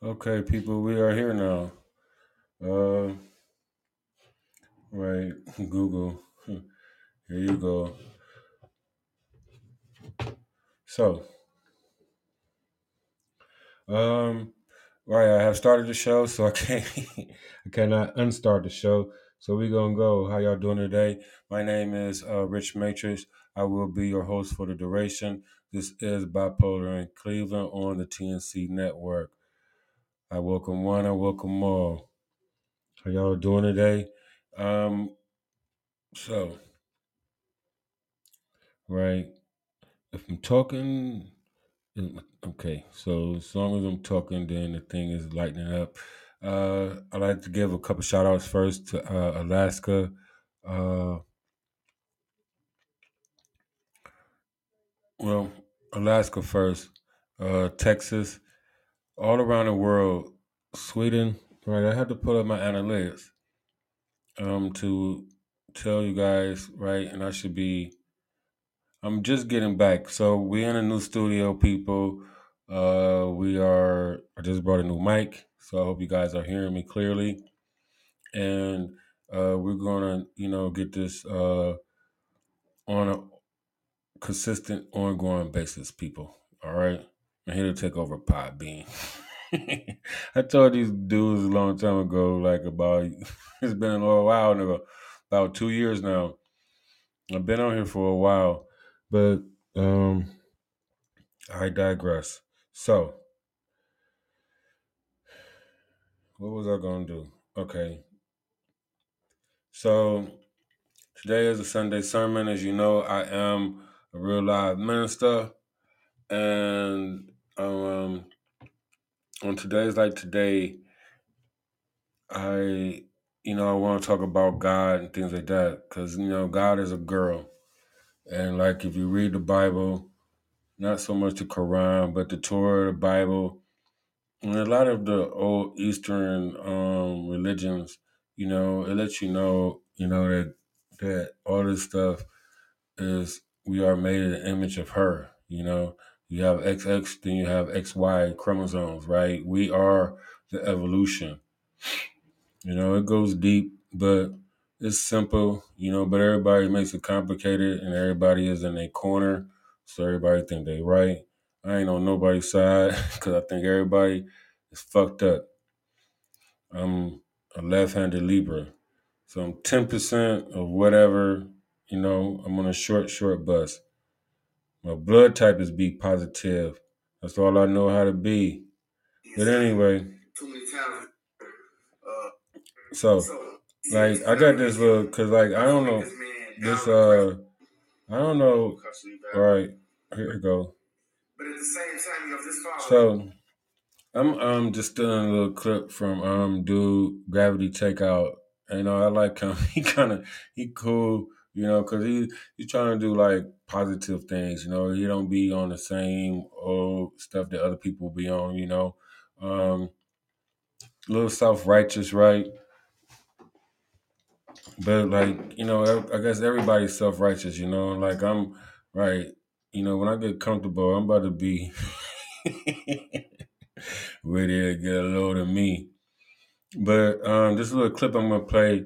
Okay, people, we are here now. Right, Google. Here you go. So, right, I have started the show, so I can't, I cannot unstart the show. So we're gonna go. How y'all doing today? My name is Rich Matrix. I will be your host for the duration. This is Bipolar in Cleveland on the TNC Network. I welcome one, I welcome all. How y'all doing today? Right. If I'm talking, okay. So as long as I'm talking, then the thing is lightening up. I'd like to give a couple shout outs first to Alaska. Alaska first, Texas. All around the world, Sweden, right? I had to pull up my analytics to tell you guys, right? And I'm just getting back. So we're in a new studio, people. I just brought a new mic. So I hope you guys are hearing me clearly. And we're going to, get this on a consistent, ongoing basis, people. All right? I'm here to take over Pot Bean. I told these dudes a long time ago, it's been a little while now, about 2 years now. I've been on here for a while, but I digress. So, what was I going to do? Okay. So, today is a Sunday sermon. As you know, I am a real live minister, and on today, I want to talk about God and things like that, because, God is a girl. And if you read the Bible, not so much the Quran, but the Torah, the Bible, and a lot of the old Eastern religions, it lets you know, that all this stuff is, we are made in the image of her, You have XX, then you have XY chromosomes, right? We are the evolution. It goes deep, but it's simple, but everybody makes it complicated and everybody is in a corner, so everybody think they right. I ain't on nobody's side because I think everybody is fucked up. I'm a left-handed Libra, so I'm 10% of whatever, I'm on a short bus. My blood type is B positive. That's all I know how to be. But anyway, I got this little, I don't know, I don't know, all right, here we go. But at the same time, this so, I'm just doing a little clip from dude Gravity Takeout. I like him. He he cool. Because he's trying to do, positive things, He don't be on the same old stuff that other people be on, A little self-righteous, right? But, I guess everybody's self-righteous, I'm, right, when I get comfortable, I'm about to be ready to get a load of me. But this little clip I'm going to play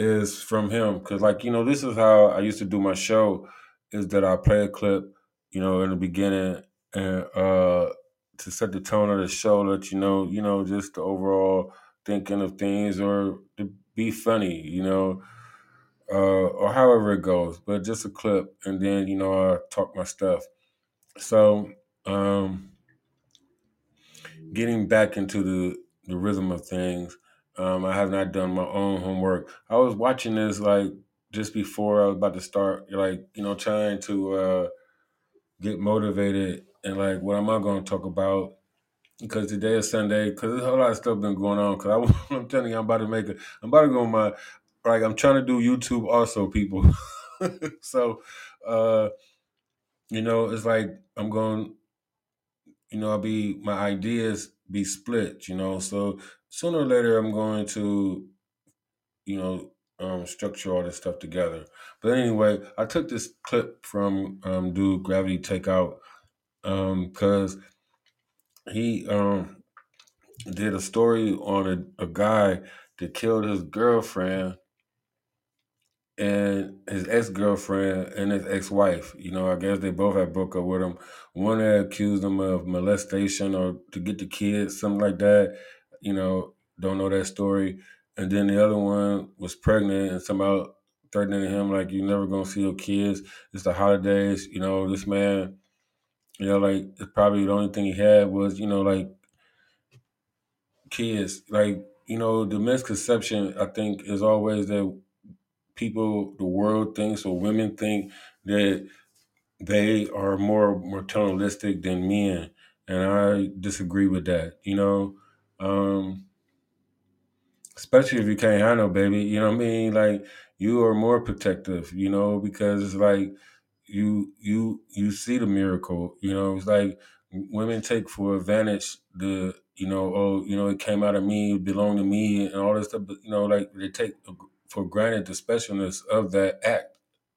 is from him, because this is how I used to do my show, is that I play a clip, in the beginning, and to set the tone of the show, let just the overall thinking of things, or to be funny, or however it goes, but just a clip, and then I talk my stuff. So getting back into the rhythm of things. I have not done my own homework. I was watching this just before I was about to start, trying to get motivated and what am I going to talk about? Because today is Sunday. Because there's a whole lot of stuff been going on. Because I'm telling you, I'm about to go on my I'm trying to do YouTube also, people. So, it's I'm going. I'll be my ideas be split. So. Sooner or later, I'm going to, structure all this stuff together. But anyway, I took this clip from dude Gravity Takeout because he did a story on a guy that killed his girlfriend and his ex-girlfriend and his ex-wife. You know, I guess they both had broke up with him. One had accused him of molestation or to get the kids, something like that. You know, don't know that story. And then the other one was pregnant and somehow threatening him like, you're never going to see your kids. It's the holidays. You know, this man, you know, like, it's probably the only thing he had was, you know, like, kids. Like, you know, the misconception, I think, is always that people, the world thinks, or women think that they are more maternalistic than men. And I disagree with that, you know. Especially if you can't handle baby, you know what I mean? Like, you are more protective, you know, because it's like you see the miracle, you know. It's like women take for advantage the, you know, oh, you know, it came out of me, it belonged to me, and all this stuff. But, you know, like, they take for granted the specialness of that act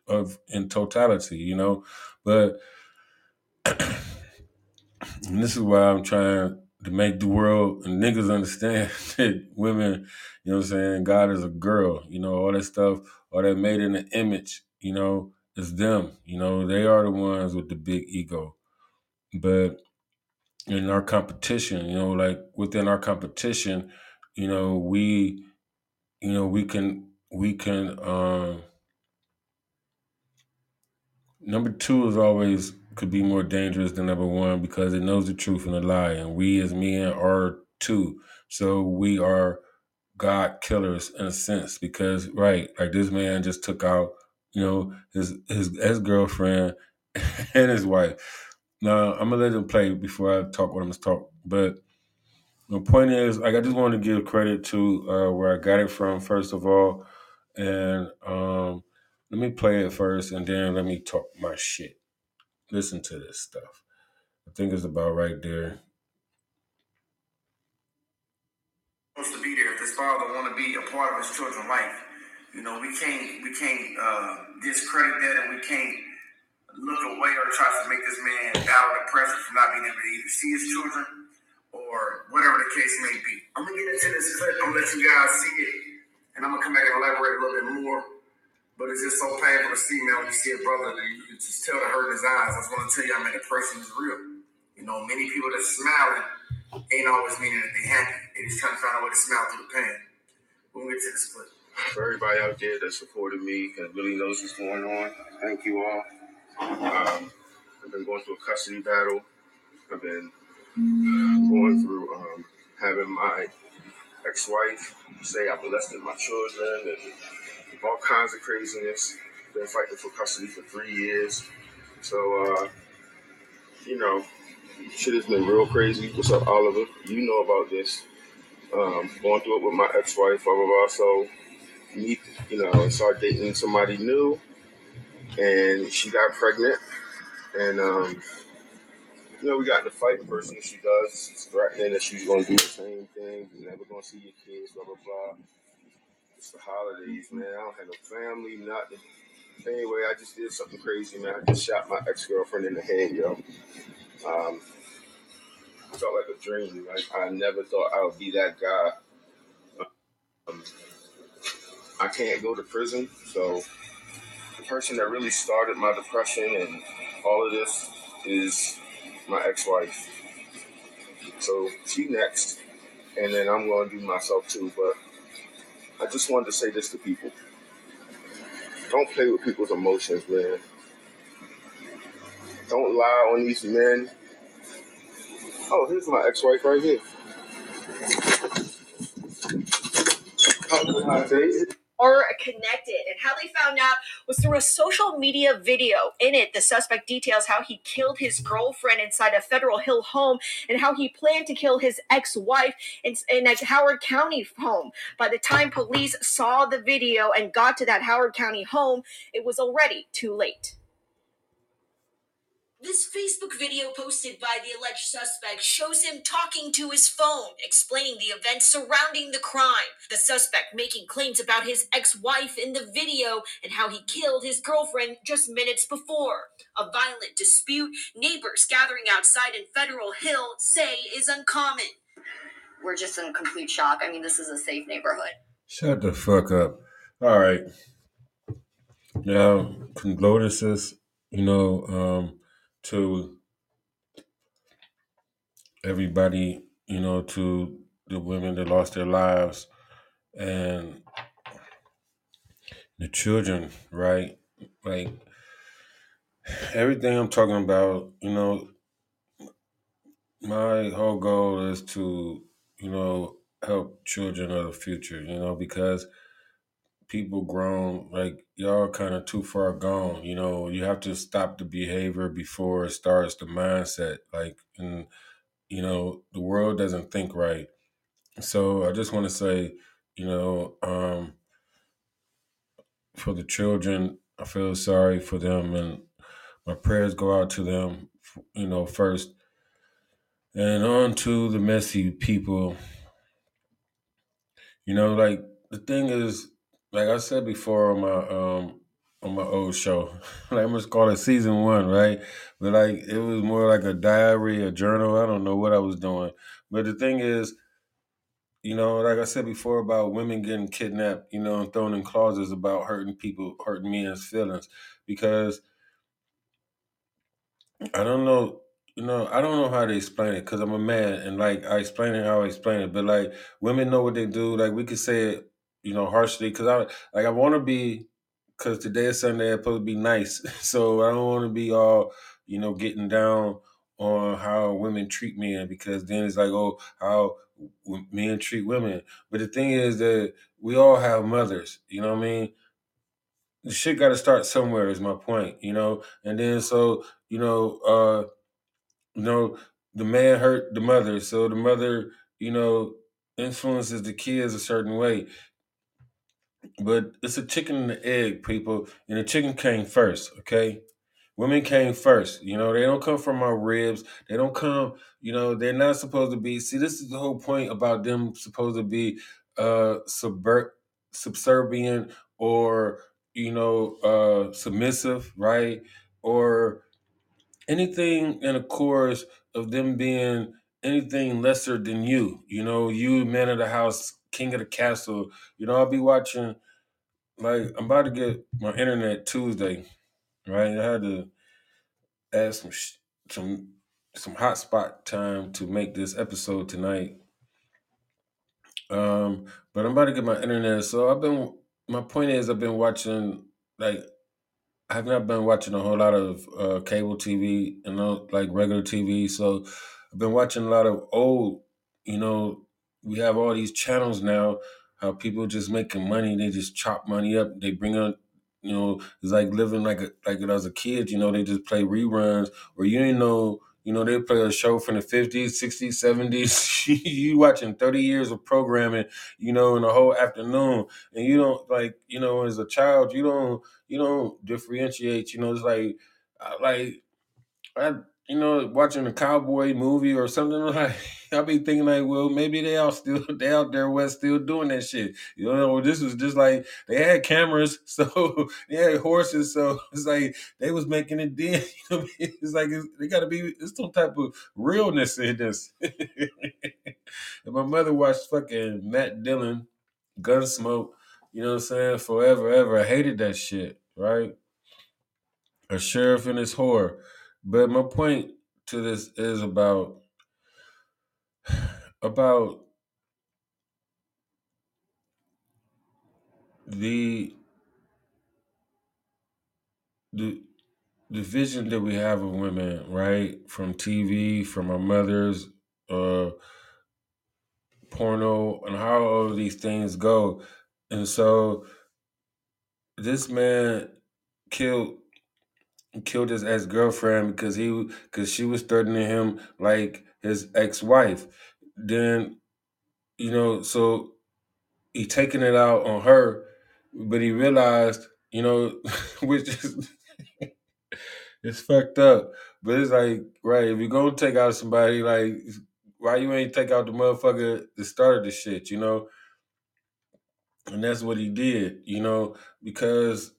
of in totality, you know. But this is why I'm trying to make the world and niggas understand that women, you know what I'm saying, God is a girl, you know, all that stuff, or they're made in the image, you know, it's them, you know, they are the ones with the big ego. But in our competition, you know, like within our competition, you know, we can number two is always could be more dangerous than number one because it knows the truth and the lie. And we as men are too. So we are God killers in a sense because, right, like this man just took out, you know, his ex-girlfriend and his wife. Now, I'm going to let him play before I talk what I'm going to talk. But the point is, like, I just want to give credit to where I got it from, first of all. And let me play it first and then let me talk my shit. Listen to this stuff. I think it's about right there. Supposed to be there if this father want to be a part of his children's life. You know, we can't discredit that, and we can't look away or try to make this man bow to pressure for not being able to either see his children or whatever the case may be. I'm gonna get into this clip. I'm gonna let you guys see it, and I'm gonna come back and elaborate a little bit more. But it's just so painful to see, man, when you see a brother, you can just tell the hurt in his eyes. I just want to tell you, I mean, the person is real. You know, many people that's smiling ain't always meaning that they happy. They just trying to find a way to smile through the pain. We'll get to this clip. For everybody out there that supported me, that really knows what's going on, thank you all. I've been going through a custody battle. I've been going through having my ex-wife say I molested my children and all kinds of craziness. Been fighting for custody for 3 years. So, you know, shit has been real crazy. What's up, Oliver? You know about this. Going through it with my ex-wife, blah, blah, blah. So, me, you know, I started dating somebody new, and she got pregnant. And, you know, we got in a fight. The first thing she does, she's threatening that she's going to do the same thing. You're never going to see your kids, blah, blah, blah. It's the holidays, man. I don't have no family, nothing. Anyway, I just did something crazy, man. I just shot my ex-girlfriend in the head, yo. It felt like a dream. Like, I never thought I would be that guy. I can't go to prison, so the person that really started my depression and all of this is my ex-wife. So she next, and then I'm going to do myself too, but I just wanted to say this to people. Don't play with people's emotions, man. Don't lie on these men. Oh, here's my ex-wife right here. Or connected, and how they found out was through a social media video. In it, the suspect details how he killed his girlfriend inside a Federal Hill home and how he planned to kill his ex-wife in a Howard County home. By the time police saw the video and got to that Howard County home, it was already too late. This Facebook video posted by the alleged suspect shows him talking to his phone, explaining the events surrounding the crime. The suspect making claims about his ex-wife in the video and how he killed his girlfriend just minutes before. A violent dispute neighbors gathering outside in Federal Hill say is uncommon. we're just in complete shock. I mean, this is a safe neighborhood. Shut the fuck up. All right. Now, condolences, to everybody, to the women that lost their lives and the children, right? Like, everything I'm talking about, my whole goal is to, help children of the future, because people grown, like, y'all kind of too far gone, you have to stop the behavior before it starts the mindset, like, and, the world doesn't think right. So I just want to say, for the children, I feel sorry for them, and my prayers go out to them, first. And on to the messy people. Like, the thing is, like I said before on my old show, I must call it season one, right? But like, it was more like a diary, a journal. I don't know what I was doing. But the thing is, like I said before about women getting kidnapped, and thrown in closets about hurting people, hurting men's feelings, because I don't know. I don't know how to explain it because I'm a man, and like I explain it how I explain it. But like, women know what they do. Like, we could say it, harshly, because I want to be, because today is Sunday, I'm supposed to be nice. So I don't want to be all, getting down on how women treat men, because then it's like, oh, how men treat women. But the thing is that we all have mothers, you know what I mean? The shit got to start somewhere is my point, And then so, the man hurt the mother, so the mother, influences the kids a certain way. But it's a chicken and the egg, people, and the chicken came first, okay? Women came first, they don't come from our ribs. They don't come, they're not supposed to be. See, this is the whole point about them supposed to be subservient or, submissive, right? Or anything in the course of them being anything lesser than you, you man of the house, king of the castle, I'll be watching, like, I'm about to get my internet Tuesday, right? I had to add some hotspot time to make this episode tonight. But I'm about to get my internet, so my point is I've been watching, like, I have not been watching a whole lot of cable TV and like regular TV. So I've been watching a lot of old, we have all these channels now, how people just making money. They just chop money up. They bring up, it's like living like it as a kid, they just play reruns or they play a show from the 50s, 60s, 70s. You watching 30 years of programming, in a whole afternoon. And you don't, like, as a child, you don't differentiate, it's like I, watching a cowboy movie or something, like, I'll be thinking like, well, maybe they out there west still doing that shit. This was just like, they had cameras, so they had horses, so it's like they was making it then. It's like, they gotta be, it's some type of realness in this. And my mother watched fucking Matt Dillon, Gunsmoke, forever, ever. I hated that shit, right? A sheriff and his whore. But my point to this is about the vision that we have of women, right? From TV, from our mothers, porno, and how all of these things go. And so this man killed his ex-girlfriend because she was threatening him like his ex-wife. Then, so he taking it out on her, but he realized, which is, it's fucked up. But it's like, right, if you're going to take out somebody, like, why you ain't take out the motherfucker that started the shit, And that's what he did, because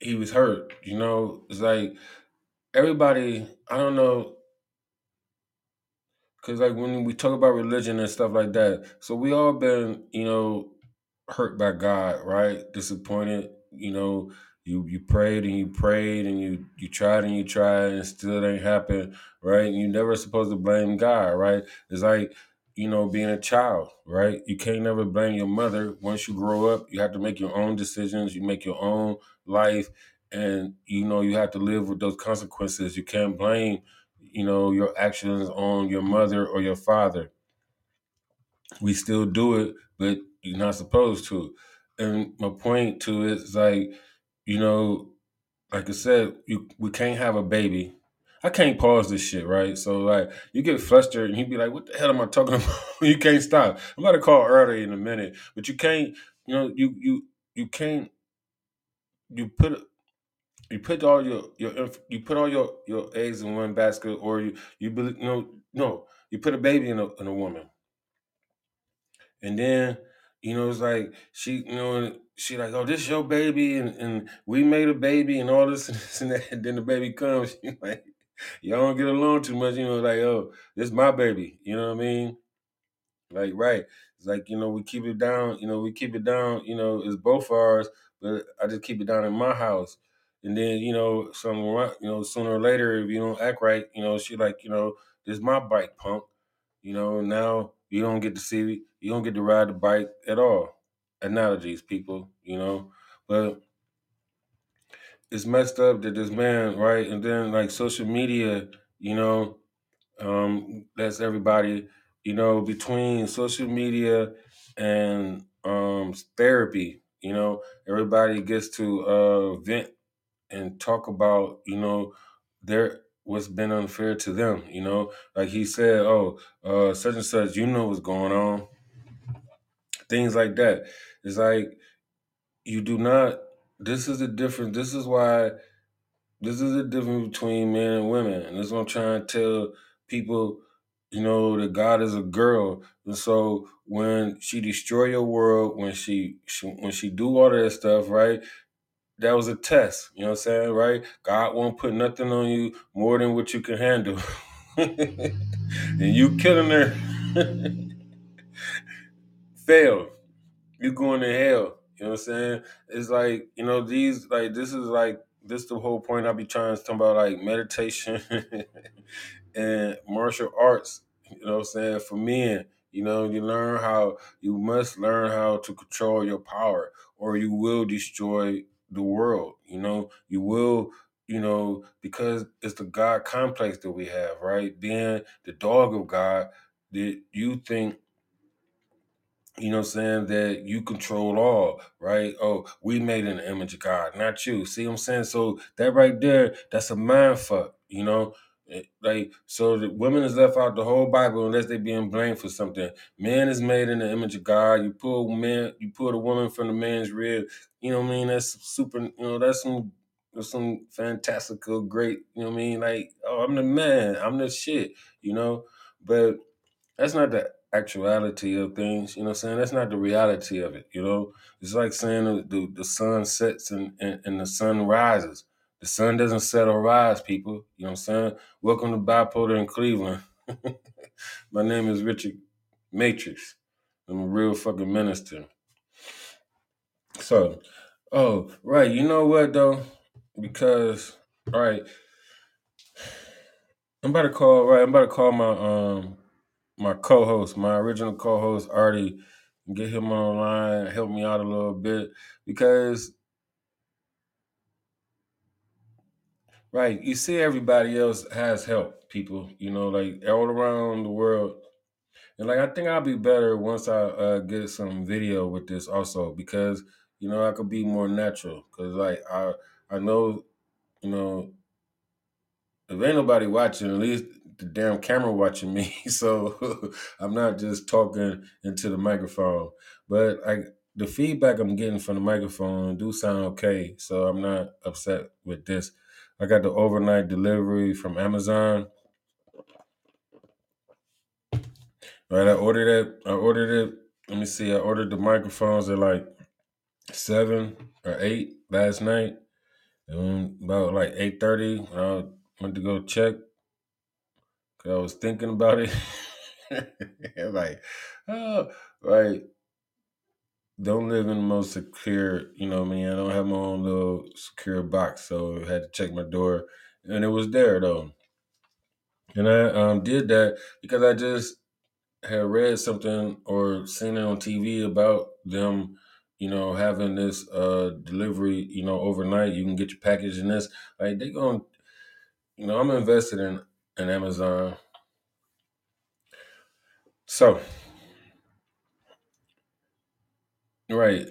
he was hurt, It's like everybody, I don't know, Because, like, when we talk about religion and stuff like that, so we all been, you know, hurt by God, right? Disappointed, you know, you prayed and you tried and still ain't happen, right? And you never supposed to blame God, right? It's like, you know, being a child, right? You can't never blame your mother. Once you grow up, you have to make your own decisions. You make your own life, and, you know, you have to live with those consequences. You can't blame, you know, your actions on your mother or your father. We still do it, but you're not supposed to. And my point to it is, like, you know, like I said, we can't have a baby. I can't pause this shit, right? So, like, you get flustered and you be like, what the hell am I talking about? You can't stop. I'm about to call Artie in a minute. But you can't, you know, you put all your eggs in one basket, or you put a baby in a woman, and then, you know, it's like she like, oh, this is your baby, and we made a baby and all this and this and that, and then the baby comes, she like, y'all don't get along too much, you know, like, oh, this is my baby, you know what I mean? Like, right, it's like, you know, we keep it down, you know, it's both ours, but I just keep it down in my house. And then, you know, sooner or later, if you don't act right, you know, she like, you know, this is my bike, punk. You know, now you don't get to ride the bike at all. Analogies, people, you know. But it's messed up that this man, right? And then, like, social media, you know, that's everybody, you know, between social media and therapy, you know, everybody gets to vent and talk about, you know, what's been unfair to them, you know? Like he said, oh, such and such, you know what's going on. Things like that. It's like, this is the difference between men and women. And this is what I'm trying to tell people, you know, that God is a girl. And so when she destroy your world, when she do all that stuff, right, that was a test, you know what I'm saying, right? God won't put nothing on you more than what you can handle. And you killing her. Fail. You going to hell, you know what I'm saying? It's like, you know, this is the whole point I be trying to talk about, like, meditation and martial arts, you know what I'm saying, for men. You know, you must learn how to control your power, or you will destroy the world, you know, because it's the God complex that we have, right? Being the dog of God, that you think, you know what I'm saying, that you control all, right? Oh, we made an image of God, not you. See what I'm saying? So that right there, that's a mind fuck, you know? Like, so the women is left out the whole Bible unless they being blamed for something. Man is made in the image of God. You pull the woman from the man's rib. You know what I mean? That's super. You know, that's some fantastical, great. You know what I mean? Like, oh, I'm the man. I'm the shit. You know, but that's not the actuality of things. You know what I'm saying? That's not the reality of it. You know, it's like saying the sun sets and the sun rises. The sun doesn't set or rise, people. You know what I'm saying? Welcome to Bipolar in Cleveland. My name is Richard Matrix. I'm a real fucking minister. So, oh, right. You know what, though? Because, all right, I'm about to call my my co-host, my original co-host, Artie, and get him online, help me out a little bit, because... Right, you see everybody else has help, people, you know, like all around the world. And, like, I think I'll be better once I get some video with this also, because, you know, I could be more natural. Because, like, I know, you know, if ain't nobody watching, at least the damn camera watching me. So I'm not just talking into the microphone. But the feedback I'm getting from the microphone do sound okay, so I'm not upset with this. I got the overnight delivery from Amazon. All right, I ordered it. Let me see. I ordered the microphones at like 7 or 8 last night. And about like 8:30, I went to go check, 'cause I was thinking about it. Like, oh, like, don't live in the most secure, you know what I mean? I don't have my own little secure box, so I had to check my door. And it was there, though. And I did that because I just had read something or seen it on TV about them, you know, having this delivery, you know, overnight. You can get your package in this. Like, they going to, you know, I'm invested in Amazon. So, right.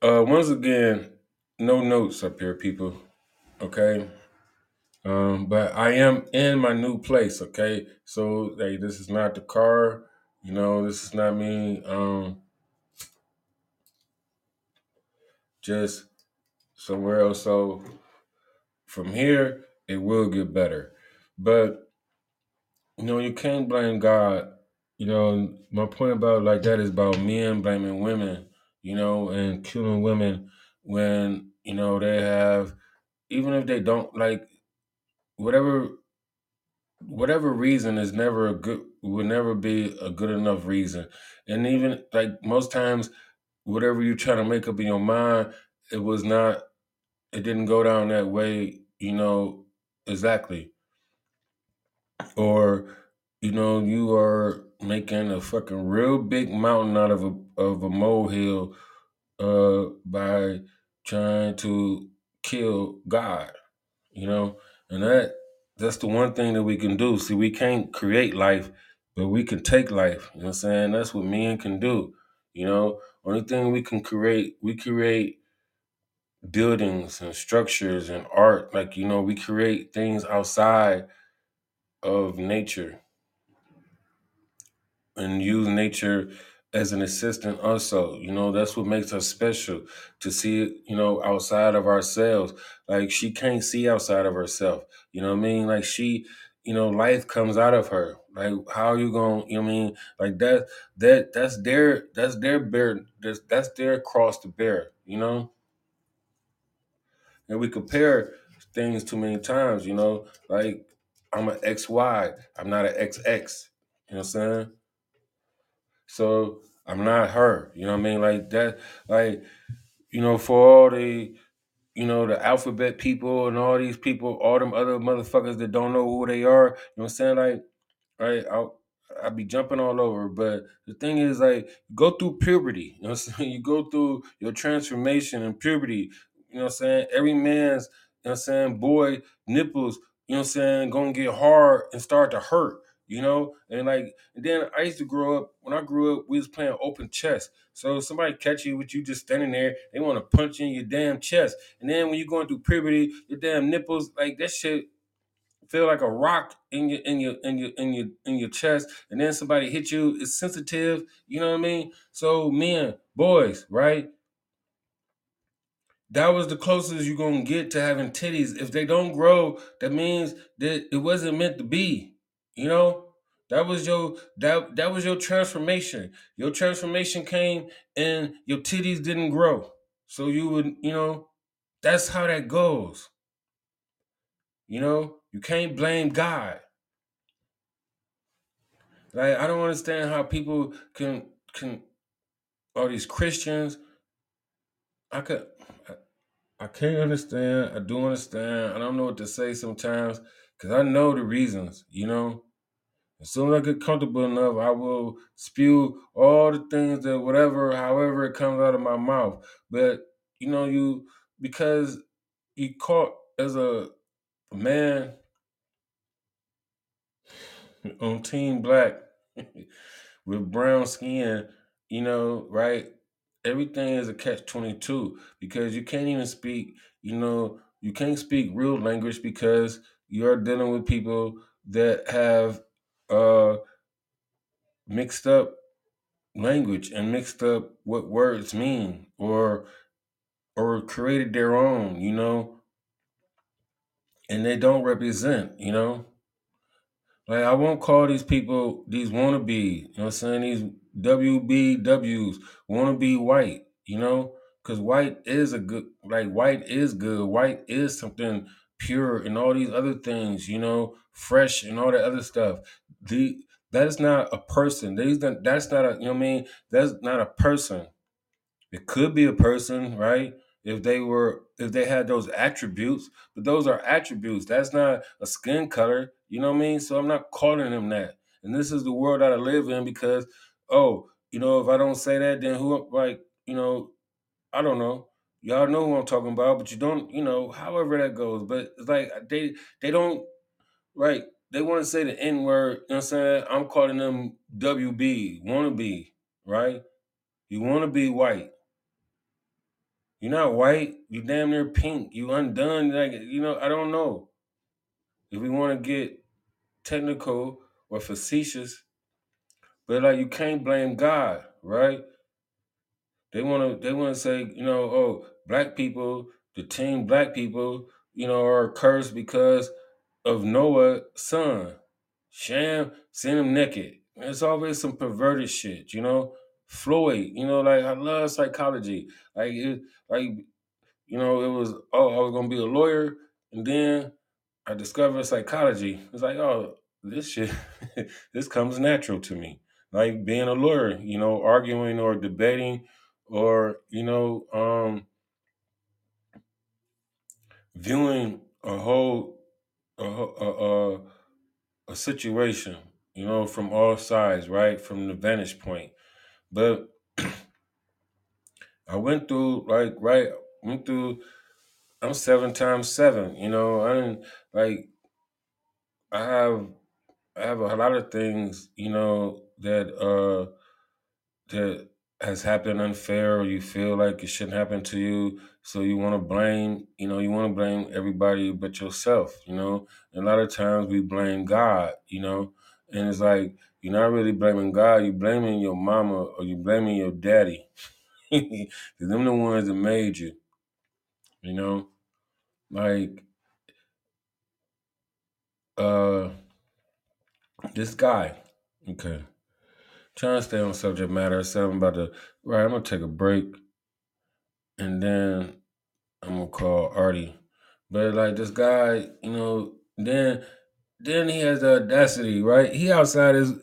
Once again, no notes up here, people. Okay. But I am in my new place. Okay. So, hey, this is not the car. You know, this is not me. Just somewhere else. So, from here, it will get better. But, you know, you can't blame God. You know, my point about like that is about men blaming women, you know, and killing women when, you know, they have, even if they don't, like, whatever reason is never a good, will never be a good enough reason. And even like most times, whatever you're trying to make up in your mind, it didn't go down that way, you know, exactly. Or, you know, you are making a fucking real big mountain out of a molehill by trying to kill God, you know? And that's the one thing that we can do. See, we can't create life, but we can take life. You know what I'm saying? That's what men can do, you know? Only thing we can create, we create buildings and structures and art. Like, you know, we create things outside of nature and use nature as an assistant also. You know, that's what makes us special, to see it, you know, outside of ourselves. Like, she can't see outside of herself. You know what I mean? Like, she, you know, life comes out of her. Like, how are you going, you know what I mean? Like, that's their cross to bear, you know? And we compare things too many times, you know? Like, I'm an XY, I'm not an XX, you know what I'm saying? So I'm not her, you know what I mean? Like that, like, you know, for all the, you know, the alphabet people and all these people, all them other motherfuckers that don't know who they are, you know what I'm saying? Like, right, I'll be jumping all over. But the thing is, like, go through puberty, you know what I'm saying? You go through your transformation in puberty, you know what I'm saying? Every man's, you know what I'm saying, boy nipples, you know what I'm saying, gonna get hard and start to hurt. You know, and like, and then I used to grow up, when I grew up, we was playing open chest. So somebody catch you with you just standing there, they want to punch you in your damn chest. And then when you're going through puberty, your damn nipples, like that shit feel like a rock in your chest. And then somebody hit you, it's sensitive, you know what I mean? So men, boys, right? That was the closest you're gonna get to having titties. If they don't grow, that means that it wasn't meant to be. You know, that was your transformation. Your transformation came and your titties didn't grow. So you would, you know, that's how that goes. You know, you can't blame God. Like, I don't understand how people can all these Christians. I can't understand. I do understand. I don't know what to say sometimes. Because I know the reasons, you know. As soon as I get comfortable enough, I will spew all the things that whatever, however it comes out of my mouth. But, you know, because you caught as a man on Team Black with brown skin, you know, right? Everything is a catch-22 because you can't even speak, you know, you can't speak real language because you're dealing with people that have mixed up language and mixed up what words mean or created their own, you know, and they don't represent, you know. Like, I won't call these people these wannabes, you know what I'm saying, these WBWs, wannabe white, you know, because white is good. White is something pure and all these other things, you know, fresh and all that other stuff. The That is not a person. That's not a, you know what I mean? That's not a person. It could be a person, right? If they had those attributes, but those are attributes. That's not a skin color, you know what I mean? So I'm not calling them that. And this is the world that I live in because, oh, you know, if I don't say that, then who, like, you know, I don't know. Y'all know who I'm talking about, but you don't, you know, however that goes. But it's like they don't, right? They want to say the N-word, you know what I'm saying? I'm calling them WB, wannabe, right? You want to be white. You're not white. You damn near pink. You undone. Like, you know, I don't know. If we want to get technical or facetious, but like you can't blame God, right? They want to say, you know, oh, black people, the team black people, you know, are cursed because of Noah's son. Shem, send him naked. It's always some perverted shit, you know? Floyd, you know, like I love psychology. I was gonna be a lawyer, and then I discovered psychology. It's like, oh, this shit, this comes natural to me. Like being a lawyer, you know, arguing or debating or, you know, viewing a whole situation, you know, from all sides, right? From the vantage point. But I went through, like, right, I'm 7 times 7, you know, I have a lot of things, you know, that has happened unfair, or you feel like it shouldn't happen to you. So you want to blame, you know, everybody but yourself, you know, and a lot of times we blame God, you know, and it's like, you're not really blaming God. You're blaming your mama or you're blaming your daddy. Because them the ones that made you, you know? Like, this guy. Okay. I'm trying to stay on subject matter. So I'm going to take a break. And then I'm going to call Artie. But, like, this guy, you know, Then he has the audacity, right? He outside his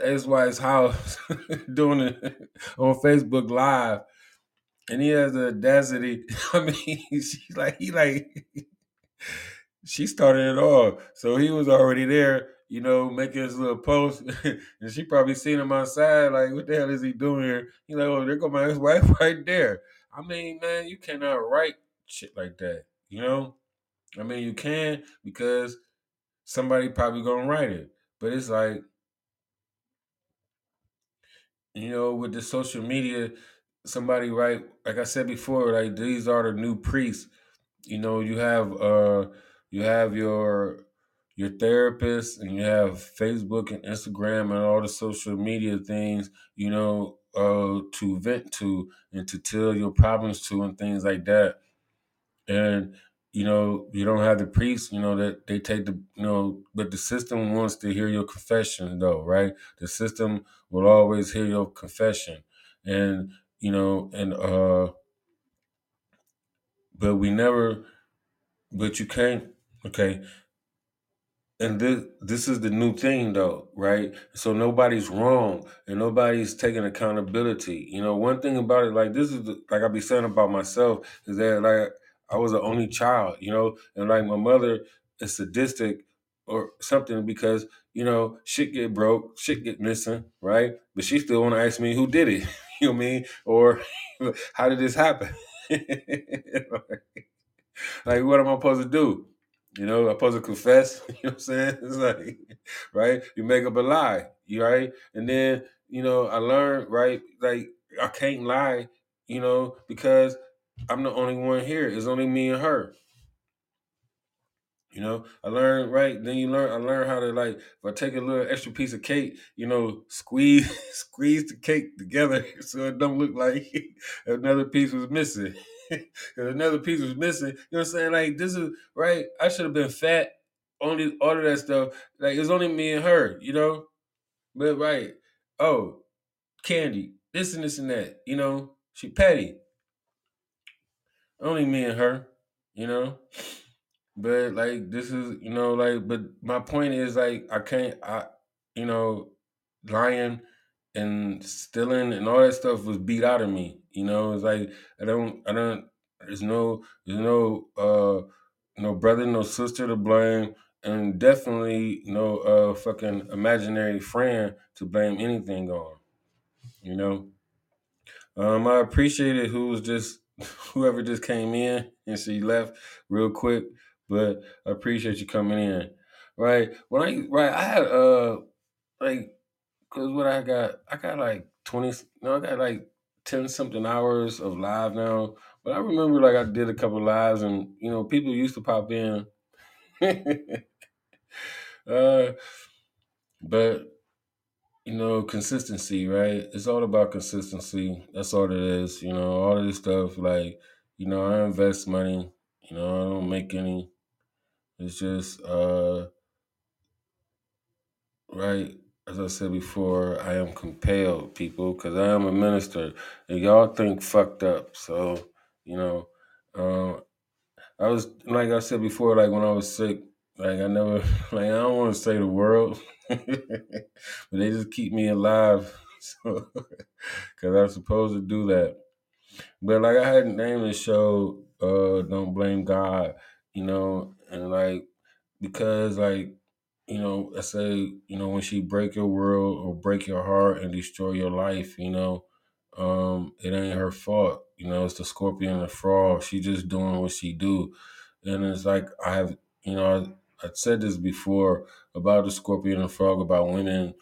ex-wife's house doing it on Facebook Live, and he has the audacity. I mean, she started it all, so he was already there, you know, making his little post, and she probably seen him outside, like, what the hell is he doing here? He's like, oh, there go my ex-wife right there. I mean, man, you cannot write shit like that, you know? I mean, you can because somebody probably gonna write it. But it's like, you know, with the social media, somebody write, like I said before, like these are the new priests. You know, you have your therapist, and you have Facebook and Instagram and all the social media things, you know, to vent to and to tell your problems to and things like that. And you know, you don't have the priest, you know, that they take the, you know, but the system wants to hear your confession though, right? The system will always hear your confession. And, you know, but you can't, okay. And this is the new thing though, right? So nobody's wrong and nobody's taking accountability. You know, one thing about it, like this is, like I be saying about myself is that like, I was the only child, you know, and like my mother is sadistic or something because, you know, shit get broke, shit get missing, right? But she still want to ask me who did it, you know what I mean? Or how did this happen? Like, what am I supposed to do? You know, I'm supposed to confess, you know what I'm saying? It's like, right? You make up a lie, right? And then, you know, I learned, right, like I can't lie, you know, because I'm the only one here. It's only me and her. You know, I learned, right? Then I learned how to, like, if I take a little extra piece of cake, you know, squeeze the cake together so it don't look like another piece was missing. You know what I'm saying? Like, this is, right? I should have been fat. Only all of that stuff. Like, it's only me and her, you know? But, right. Oh, candy. This and this and that. You know, she petty. Only me and her, you know, but like, this is, you know, like, but my point is like, I can't, I, you know, lying and stealing and all that stuff was beat out of me. You know, it's like I don't. There's no brother, no sister to blame, and definitely no fucking imaginary friend to blame anything on. You know, I appreciated whoever just came in, and she left real quick. But I appreciate you coming in. Right. I had cause what I got like 10 something hours of live now. But I remember like I did a couple of lives and, you know, people used to pop in. But, you know, consistency, right? It's all about consistency. That's all it is. You know, all of this stuff, like, you know, I invest money. You know, I don't make any. It's just, right, as I said before, I am compelled, people, because I am a minister. And y'all think fucked up. So, you know, I was, like I said before, like when I was sick, like I never, like I don't want to say the world, but they just keep me alive. So, because I'm supposed to do that. But like I hadn't named the show, Don't Blame God, you know, and like, because like, you know, I say, you know, when she break your world or break your heart and destroy your life, you know, it ain't her fault. You know, it's the scorpion and the frog. She just doing what she do. And it's like I have, you know, I said this before about the scorpion and the frog, about women,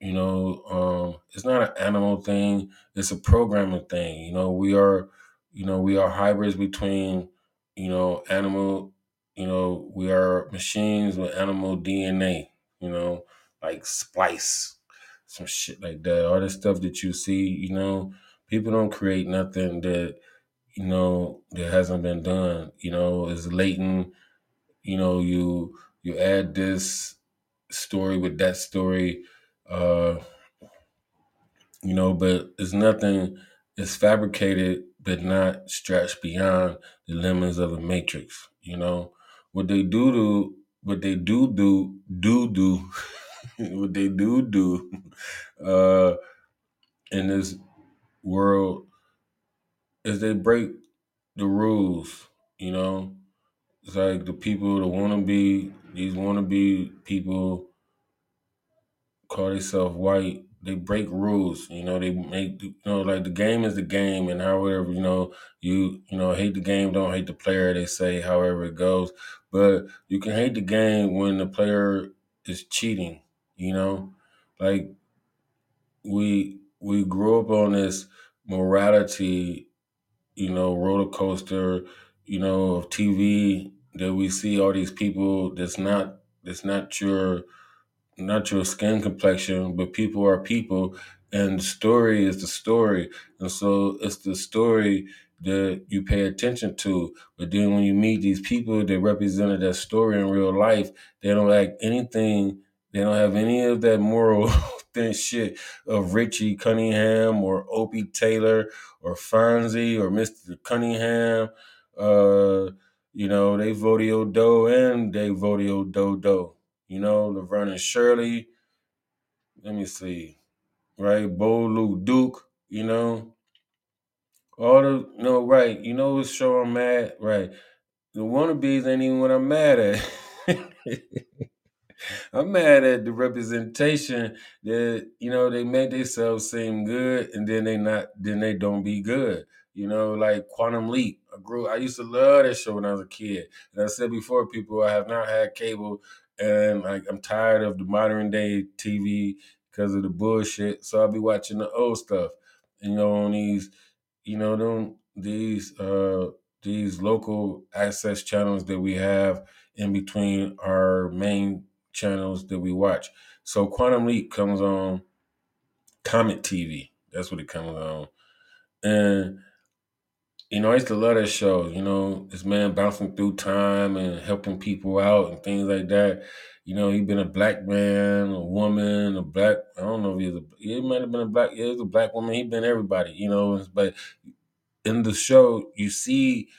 you know, it's not an animal thing. It's a programming thing. We are hybrids between, you know, animal, you know, we are machines with animal DNA, you know, like splice, some shit like that. All this stuff that you see, you know, people don't create nothing that, you know, that hasn't been done, you know, is latent, you know, you add this story with that story, you know, but it's nothing, it's fabricated, but not stretched beyond the limits of the matrix, you know. What they do in this world is they break the rules, you know. It's like the people that wannabe people call themselves white. They break rules, you know. They make, you know, like the game is the game, and however, you know, hate the game, don't hate the player. They say however it goes, but you can hate the game when the player is cheating, you know. Like we grew up on this morality, you know, roller coaster, you know, of TV that we see all these people that's not your skin complexion, but people are people, and the story is the story. And so it's the story that you pay attention to. But then when you meet these people that represented that story in real life, they don't act anything. They don't have any of that moral thin shit of Richie Cunningham or Opie Taylor or Fonzie or Mr. Cunningham. You know, they Vodio Doe and they Vodio Dodo. You know, Laverne and Shirley, let me see, right? Bo Luke Duke, you know. All the, no, right, you know what show I'm mad? Right. The wannabes ain't even what I'm mad at. I'm mad at the representation that, you know, they make themselves seem good and then they don't be good. You know, like Quantum Leap. I used to love that show when I was a kid. And I said before, people, I have not had cable. And like I'm tired of the modern day TV because of the bullshit. So I'll be watching the old stuff. And, you know, on these, you know, these local access channels that we have in between our main channels that we watch. So Quantum Leap comes on Comet TV. That's what it comes on. And, you know, I used to love that show, you know, this man bouncing through time and helping people out and things like that. You know, he'd been a black man, a woman, I don't know if he was a black woman. He'd been everybody, you know, but in the show, you see,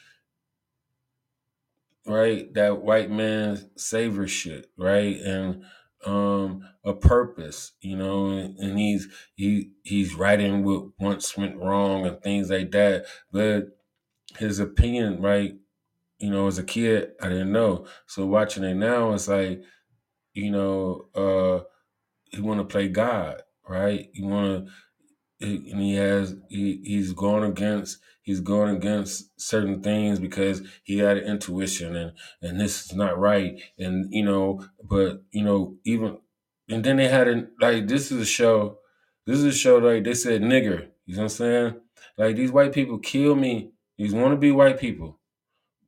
right, that white man's savior shit, right? And a purpose, you know, and he's writing what once went wrong and things like that. But his opinion, right, you know, as a kid, I didn't know. So watching it now, it's like, you know, he want to play God, right? He want to, and he's going against certain things because he had an intuition and this is not right. And, you know, but, you know, even, and then they had a, like, this is a show, like they said, nigger, you know what I'm saying? Like these white people kill me. These wannabe white people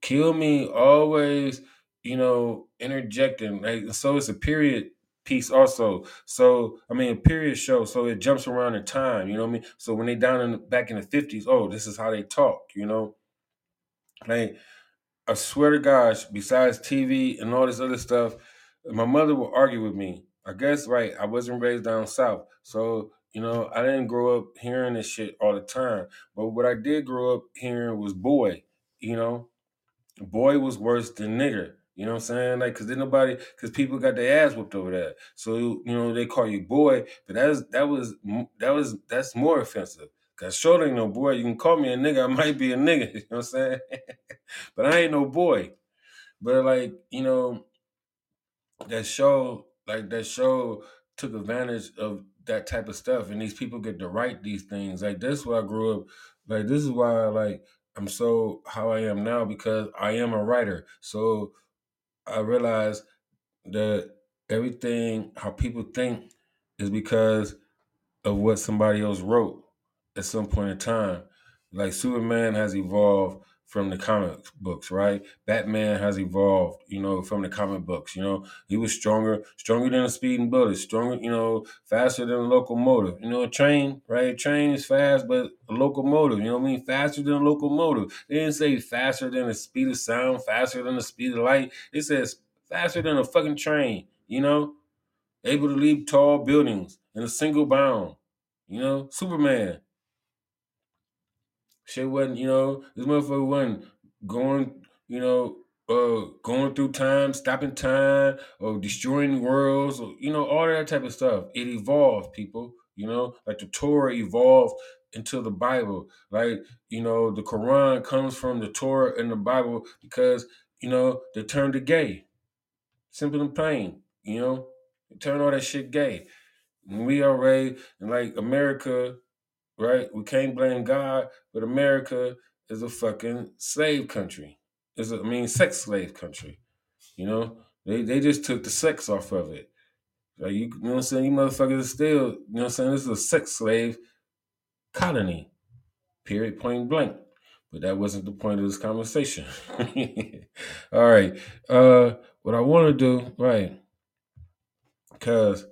kill me always, you know, interjecting. Like, so it's a period piece also. So, I mean, a period show, so it jumps around in time, you know what I mean? So when they down back in the 50s, oh, this is how they talk, you know? Like, I swear to gosh, besides TV and all this other stuff, my mother would argue with me. I guess, right, I wasn't raised down south. So, you know, I didn't grow up hearing this shit all the time. But what I did grow up hearing was boy, you know? Boy was worse than nigger. You know what I'm saying? Like, because people got their ass whooped over that. So, you know, they call you boy, but that's more offensive. Because sure ain't no boy. You can call me a nigga, I might be a nigga. You know what I'm saying? But I ain't no boy. But, like, you know, that show took advantage of that type of stuff. And these people get to write these things. Like, that's why I grew up. Like, this is why, like, I'm so how I am now, because I am a writer. So, I realized that everything, how people think, is because of what somebody else wrote at some point in time. Like Superman has evolved from the comic books, right? Batman has evolved, you know, from the comic books, you know. He was stronger than a speeding bullet, stronger, you know, faster than a locomotive. You know, a train, right? A train is fast, but a locomotive, you know what I mean? Faster than a locomotive. They didn't say faster than the speed of sound, faster than the speed of light. It says faster than a fucking train, you know? Able to leap tall buildings in a single bound, you know? Superman. Shit wasn't, you know, this motherfucker wasn't going, you know, going through time, stopping time, or destroying worlds, or, you know, all that type of stuff. It evolved, people, you know, like the Torah evolved into the Bible. Like, you know, the Quran comes from the Torah and the Bible because, you know, they turned to gay. Simple and plain, you know, they turned all that shit gay. And we are raised, and like America, right? We can't blame God, but America is a fucking slave country. Sex slave country. You know? They just took the sex off of it. Like, you know what I'm saying? You motherfuckers are still, you know what I'm saying? This is a sex slave colony. Period, point blank. But that wasn't the point of this conversation. All right. What I want to do, right, because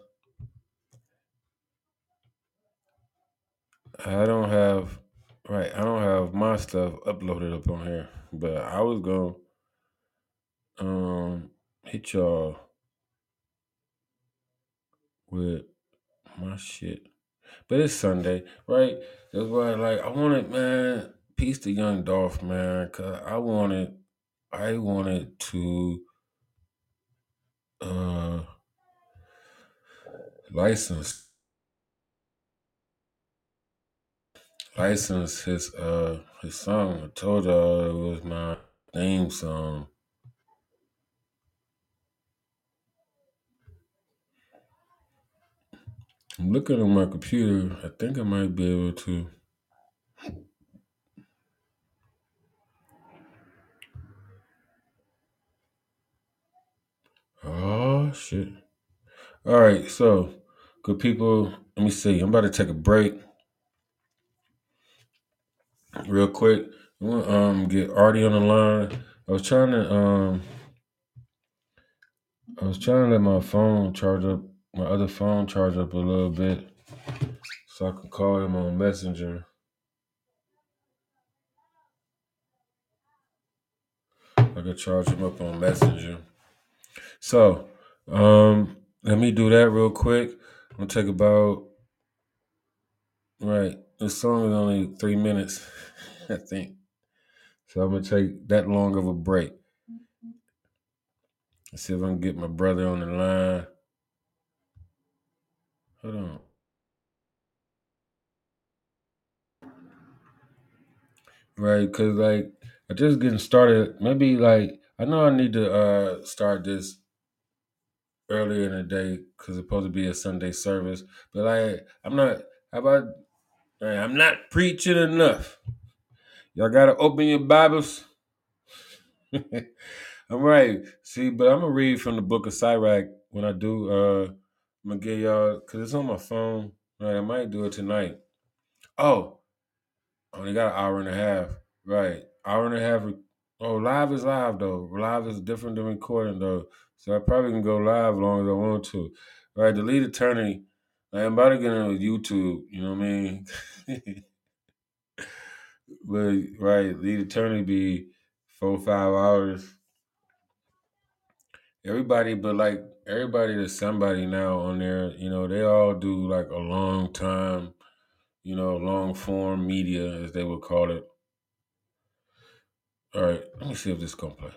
I don't have my stuff uploaded up on here, but I was going to hit y'all with my shit. But it's Sunday, right? That's why, like, I wanted, man, peace to Young Dolph, man, because I wanted to license his song. I told y'all it was my theme song. I'm looking on my computer. I think I might be able to. Oh, shit. All right, so, good people, let me see. I'm about to take a break. Real quick, I'm gonna get Artie on the line. I was trying to let my phone charge up, my other phone charge up a little bit, so I could call him on Messenger. I could charge him up on Messenger. So, let me do that real quick. I'm gonna take about, right. This song is only 3 minutes, I think. So I'm going to take that long of a break. Let's see if I can get my brother on the line. Hold on. Right, because, like, I'm just getting started. Maybe, like, I know I need to start this earlier in the day because it's supposed to be a Sunday service. But, like, I'm not preaching enough. Y'all got to open your Bibles. All right. See, but I'm going to read from the Book of Sirach when I do. I'm going to get y'all, because it's on my phone. Right, I might do it tonight. Oh. Only got an hour and a half. Right. Hour and a half. Oh, live is live, though. Live is different than recording, though. So I probably can go live as long as I want to. Right. The lead attorney. I'm about to get on YouTube. You know what I mean? But, right. Lead attorney be 4 or 5 hours. Everybody, but like everybody that's somebody now on there, you know, they all do like a long time. You know, long form media, as they would call it. All right, let me see if this is going to play.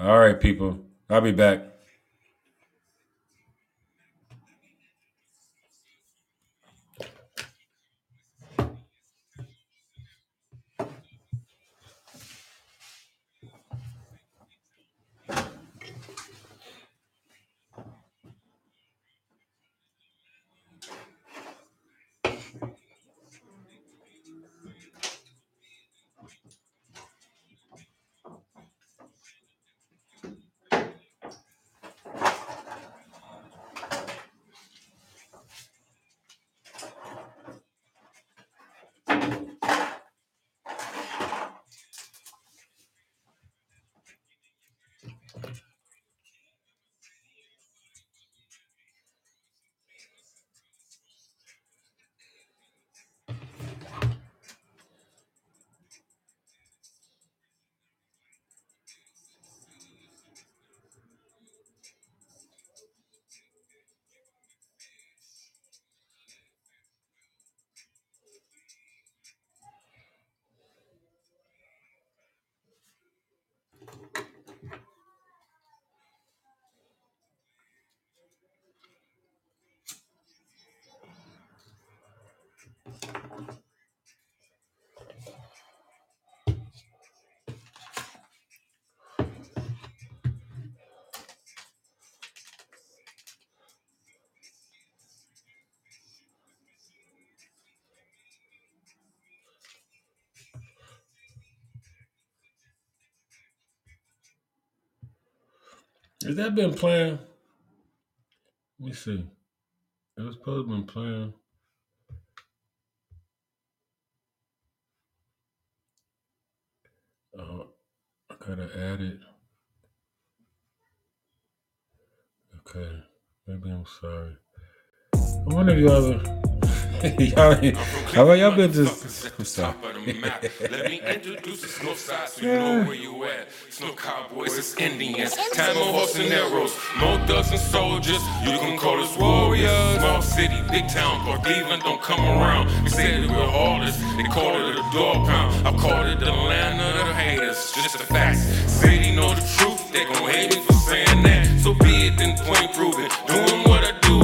All right, people, I'll be back. Has that been playing? Let me see. It was supposed to have been playing. Oh, I gotta add it. Okay, maybe I'm sorry. I wonder if y'all ever. How y'all been just I'm sorry. Let me introduce the snow side so you know where you at. Snow cowboys, it's Indians, Tamil horse and arrows, more thugs and soldiers. You can call us warriors. Small city, big town, but Cleveland don't come around. They said we were haulers. They called it a dog pound. I called it the land of the haters. Just the facts. Say they know the truth, they gon' hate me for saying that. So be it, then point proven. Doing what I do.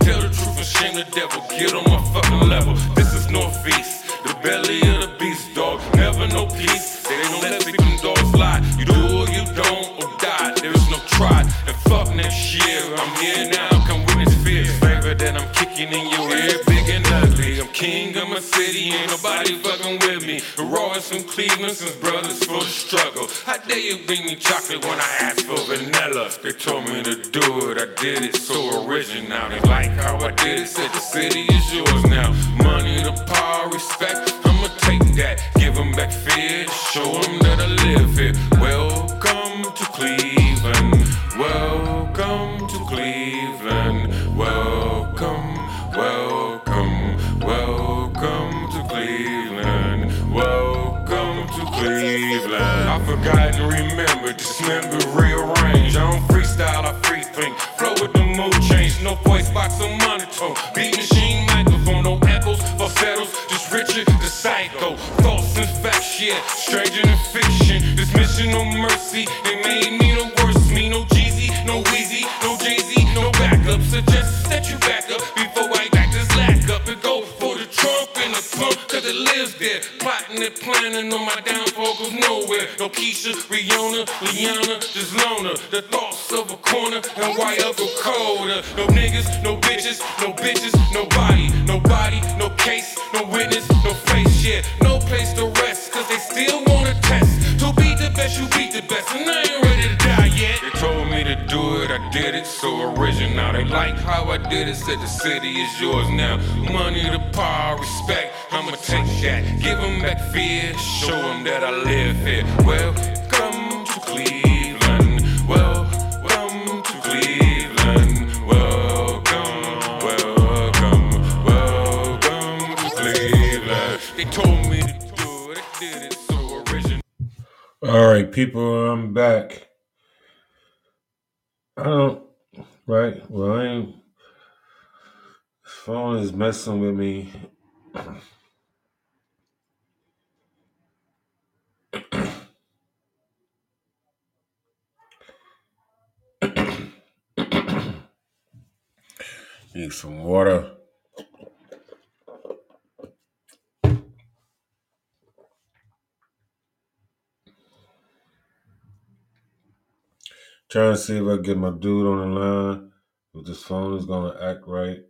Tell the truth and shame the devil. Get on my fucking level. This is Northeast, the belly of the beast, dog. Never no peace. They don't let big dogs lie. You do or you don't or die. There is no try. And fuck next year. I'm here now. Come witness fear. Favor that I'm kicking in your ear, big and ugly. I'm king of my city. Ain't nobody fucking with me. The Royce from Cleveland since brothers for the struggle. How dare you bring me chocolate when I ask for vanilla? They told me to do it. I did it so original. They like how I did it. Said the city is yours now. Money, the power, respect. I'ma take that. Give them back fear. Show them that I live here. Welcome to Cleveland. Welcome to Cleveland. Welcome, welcome, welcome to Cleveland. Welcome to Cleveland. I forgot and remembered, dismember, rearrange. I don't freestyle, I free think. Flow with the mood change. No voice box or monotone. Beat machine microphone, no echoes, falsettos. Just Richard the Psycho. False and fact, yeah. Stranger than fiction. This mission, no mercy. They made me no worse, me no suggest that you back up before I back this lack up and go for the trunk and the pump, cause it lives there. Plotting and planning on my downfall goes nowhere. No Keisha, Rihanna, Liana, just loner. The thoughts of a corner and why I go colder. No niggas, no bitches, no bitches, nobody. Nobody, no case, no witness, no face, yeah. No place to rest, cause they still wanna test. To be the best, you beat the best, and I ain't ready to die yet. They told me to do it, I did it, so original. They like how I did it, said the city is yours now. Money, the power, respect, I'ma take that. Give them back fear, show them that I live here. Welcome to Cleveland, welcome to Cleveland. Welcome to Cleveland. They told me to do it, I did it, so original. All right, people, I'm back. Phone is messing with me. Need some water. Trying to see if I can get my dude on the line, if this phone is going to act right.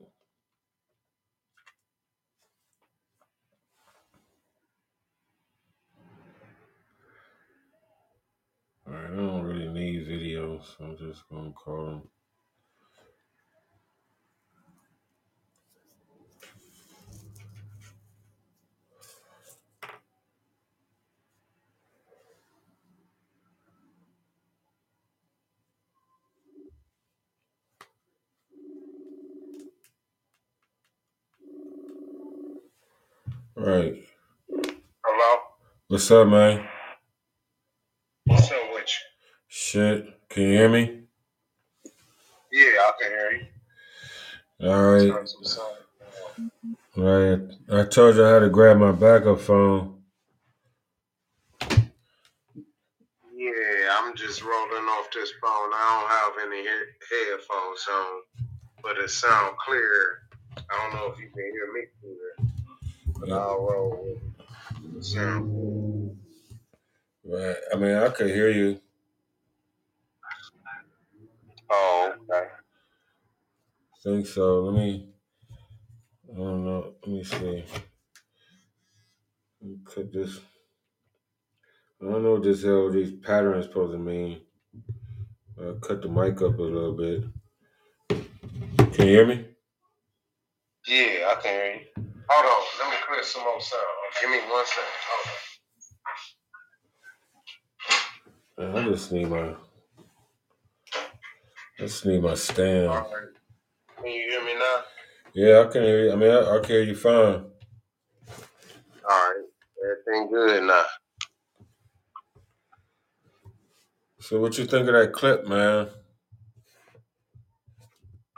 All right, I don't really need videos, so I'm just going to call him. Right. Hello? What's up, man? What's up, Witch? Shit. Can you hear me? Yeah, I can hear you. All right. All right. I told you I had to grab my backup phone. Yeah, I'm just rolling off this phone. I don't have any headphones on, but it sounds clear. I don't know if you can hear me clear. Right. I mean, I could hear you. Oh, okay. I think so. I don't know. Let me see. Could this? I don't know what this hell these patterns supposed to mean. I'll cut the mic up a little bit. Can you hear me? Yeah, I can hear you. Hold on, let me clear some more sound. Give me 1 second. Hold on. I just need my stand. All right. Can you hear me now? Yeah, I can hear you. I mean, I can hear you fine. All right, everything good now. So, what you think of that clip, man?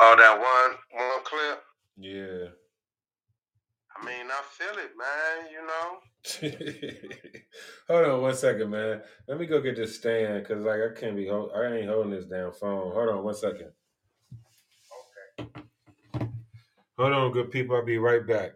Oh, that one clip? Yeah. I mean, I feel it, man, you know. Hold on 1 second, man. Let me go get this stand, because, like, I ain't holding this damn phone. Hold on 1 second. Okay. Hold on, good people. I'll be right back.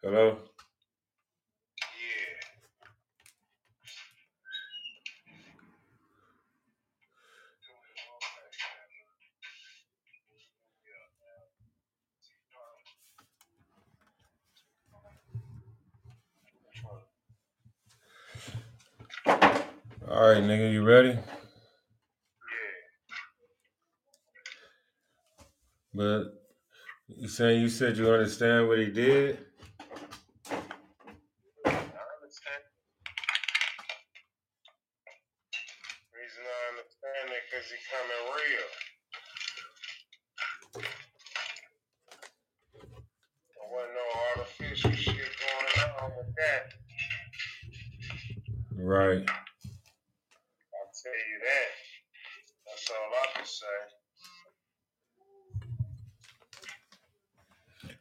Hello? Yeah. All right, nigga, you ready? Yeah. But You saying you said you understand what he did?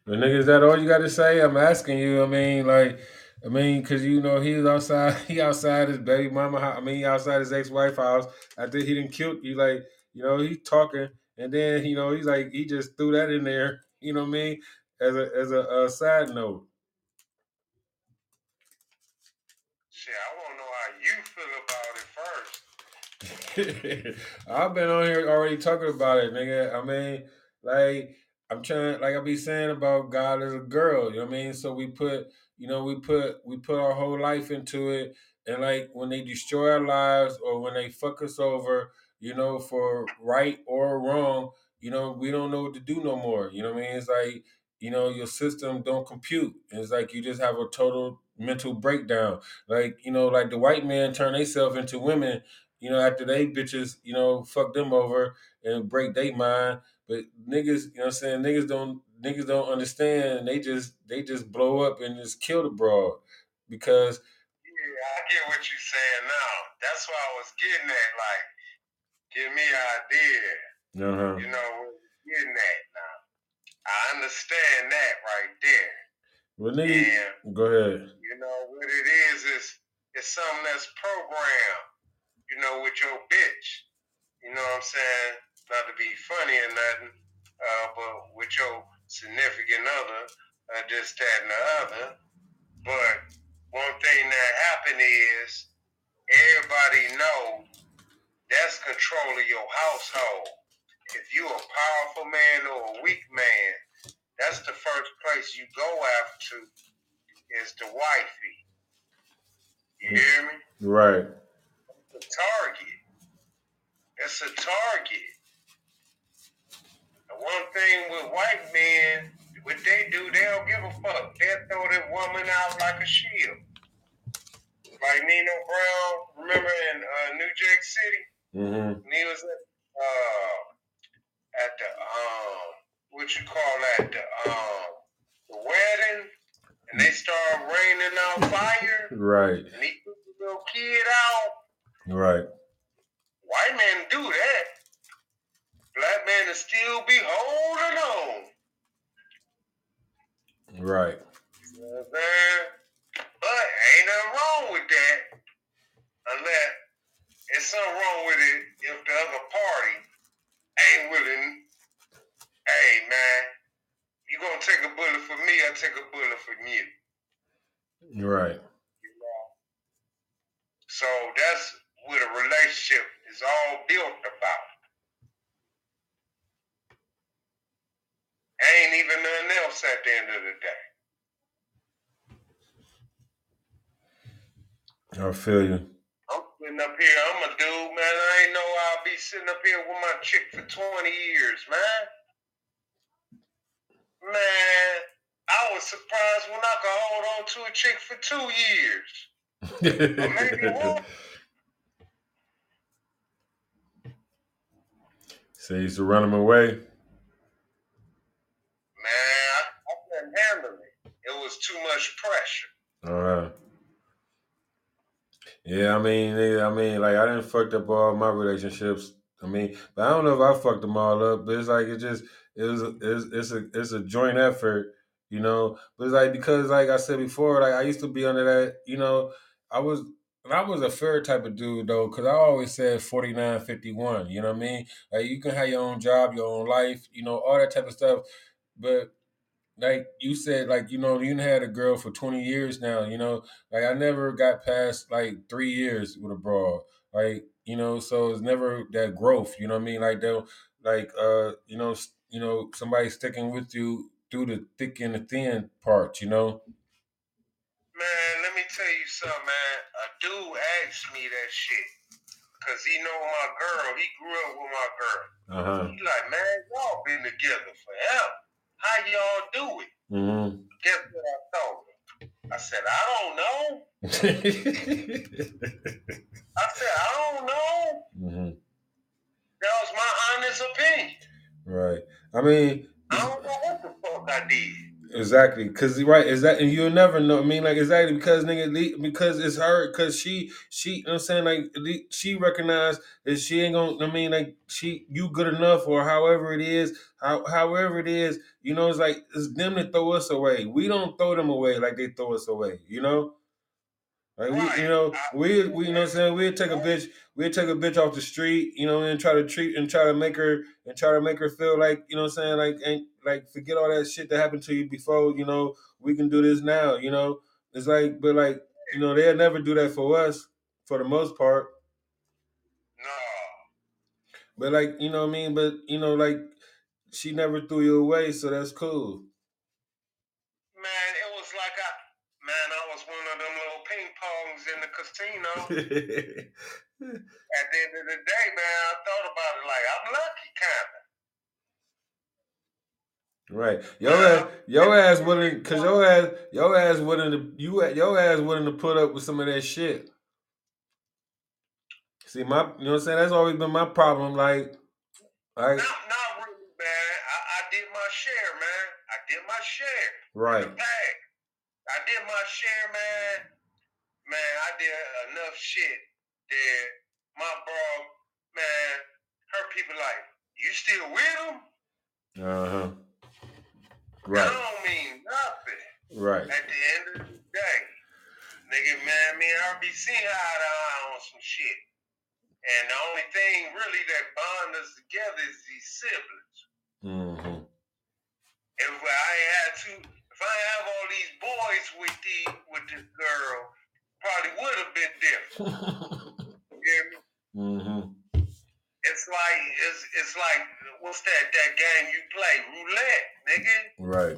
Nigga, is that all you got to say? I'm asking you. I mean, cause you know he was outside. He outside his baby mama. He outside his ex-wife house. I think he done killed you. Like, you know, he talking, and then you know he's like he just threw that in there. You know what I mean? As a side note. Shit, I want to know how you feel about it first. I've been on here already talking about it, nigga. I mean, like. I'm trying, like I be saying about God as a girl, you know what I mean? So we put our whole life into it. And like when they destroy our lives or when they fuck us over, you know, for right or wrong, you know, we don't know what to do no more. You know what I mean? It's like, you know, your system don't compute. It's like you just have a total mental breakdown. Like, you know, like the white man turn themselves into women, you know, after they bitches, you know, fuck them over and break their mind. But niggas, you know what I'm saying, niggas don't understand. They just blow up and just kill the broad because. Yeah, I get what you're saying now. That's what I was getting at. Like, give me an idea. Uh-huh. You know what you're getting at now. I understand that right there. Well, nigga, go ahead. You know what it is it's something that's programmed, you know, with your bitch. You know what I'm saying? Not to be funny or nothing, but with your significant other, this, that, and the other. But one thing that happened is everybody know that's control of your household. If you a powerful man or a weak man, that's the first place you go after is the wifey. You hear me? Right. It's a target. It's a target. One thing with white men, what they do, they don't give a fuck. They'll throw that woman out like a shield. Like Nino Brown, remember in New Jack City? Mm-hmm. And he was at the, what you call that, the wedding, and they started raining out fire. Right. And he took the little kid out. Right. White men do that. Black man is still be holding on. Right. You know what I'm saying? But ain't nothing wrong with that. Unless it's something wrong with it if the other party ain't willing. Hey, man, you going to take a bullet for me, I'll take a bullet for you. Right. You know? So that's what a relationship is all built about. Ain't even nothing else at the end of the day. I feel you. I'm sitting up here. I'm a dude, man. I ain't know I'll be sitting up here with my chick for 20 years, man. Man, I was surprised when I could hold on to a chick for 2 years. Or maybe one. So you used to run him away. Man, I couldn't handle it. It was too much pressure. All right. Yeah, I mean, like I didn't fuck up all my relationships. I mean, but I don't know if I fucked them all up. But it's like it's a joint effort, you know. But it's like because, like I said before, like I used to be under that, you know. I was a fair type of dude though, because I always said 49-51. You know what I mean? Like you can have your own job, your own life, you know, all that type of stuff. But like you said, like, you know, you had a girl for 20 years now, you know, like I never got past like 3 years with a broad, like, you know, so it's never that growth, you know what I mean? Like, they'll like, you know, somebody sticking with you through the thick and the thin part, you know? Man, let me tell you something, man. A dude asked me that shit because he know my girl. He grew up with my girl. Uh-huh. He like, man, y'all been together forever. How why y'all do it? Mm-hmm. Guess what I told him? I said, I don't know. Mm-hmm. That was my honest opinion. Right. I mean, I don't know what the fuck I did. Exactly. Cause right, is that, and you'll never know. I mean, like, exactly, because nigga, because it's her, cause she, you know what I'm saying, like, she recognized that she ain't gonna, I mean, like, you good enough, or however it is, you know, it's like, it's them that throw us away. We don't throw them away like they throw us away, you know? Like, we, you know, we, you know what I'm saying? We'll take a bitch off the street, you know, and try to make her feel like, you know what I'm saying? Like, ain't, like, forget all that shit that happened to you before, you know, we can do this now, you know? It's like, but like, you know, they'll never do that for us for the most part. No. But like, you know what I mean? But, you know, like, she never threw you away, so that's cool. Man, it was like I was one of them little ping pongs in the casino. At the end of the day, man, I thought about it like, I'm lucky, kind of. Right, your ass willing to put up with some of that shit. See, you know what I'm saying? That's always been my problem. Like, not really, man. I did my share, man. I did my share. Right. I did my share, man. Man, I did enough shit that my bro, man, her people like, you still with him? Uh-huh. Right. That don't mean nothing. Right. At the end of the day, nigga, man, me and her be seeing eye to eye on some shit. And the only thing really that bond us together is these siblings. Mm-hmm. If I have all these boys with this girl, probably would have been different. You hear me? Mm-hmm. It's like what's that game you play, roulette, nigga? Right.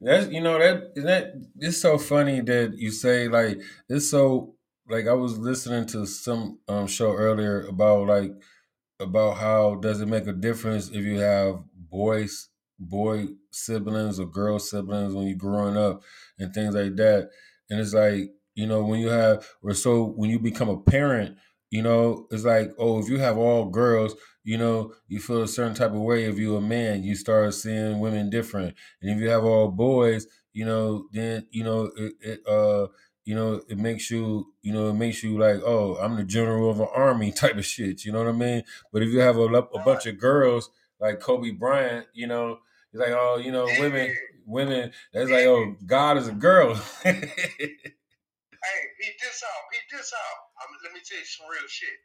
That's, you know, that it's so funny that you say, like, it's so, like, I was listening to some show earlier about how does it make a difference if you have boy siblings or girl siblings when you're growing up and things like that. And it's like, you know, when you become a parent, you know, it's like, oh, if you have all girls, you know, you feel a certain type of way. If you're a man, you start seeing women different. And if you have all boys, you know, then, you know, it makes you like, oh, I'm the general of an army type of shit. You know what I mean? But if you have a bunch of girls, like Kobe Bryant, you know, it's like, oh, you know, women, that's like, oh, God is a girl. Hey, peep this out. Let me tell you some real shit.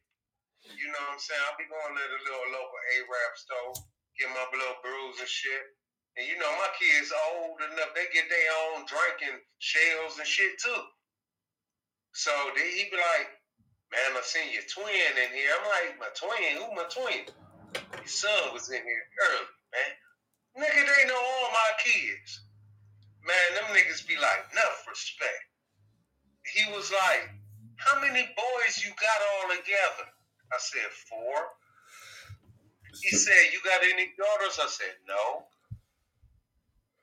You know what I'm saying? I'll be going to the little local A-Rap store, get my little brews and shit. And, you know, my kids old enough, they get their own drinking shells and shit, too. So he be like, man, I seen your twin in here. I'm like, my twin? Who my twin? Your son was in here early, man. Nigga, they know all my kids. Man, them niggas be like, enough respect. He was like, how many boys you got all together? I said, 4. He said, you got any daughters? I said, no.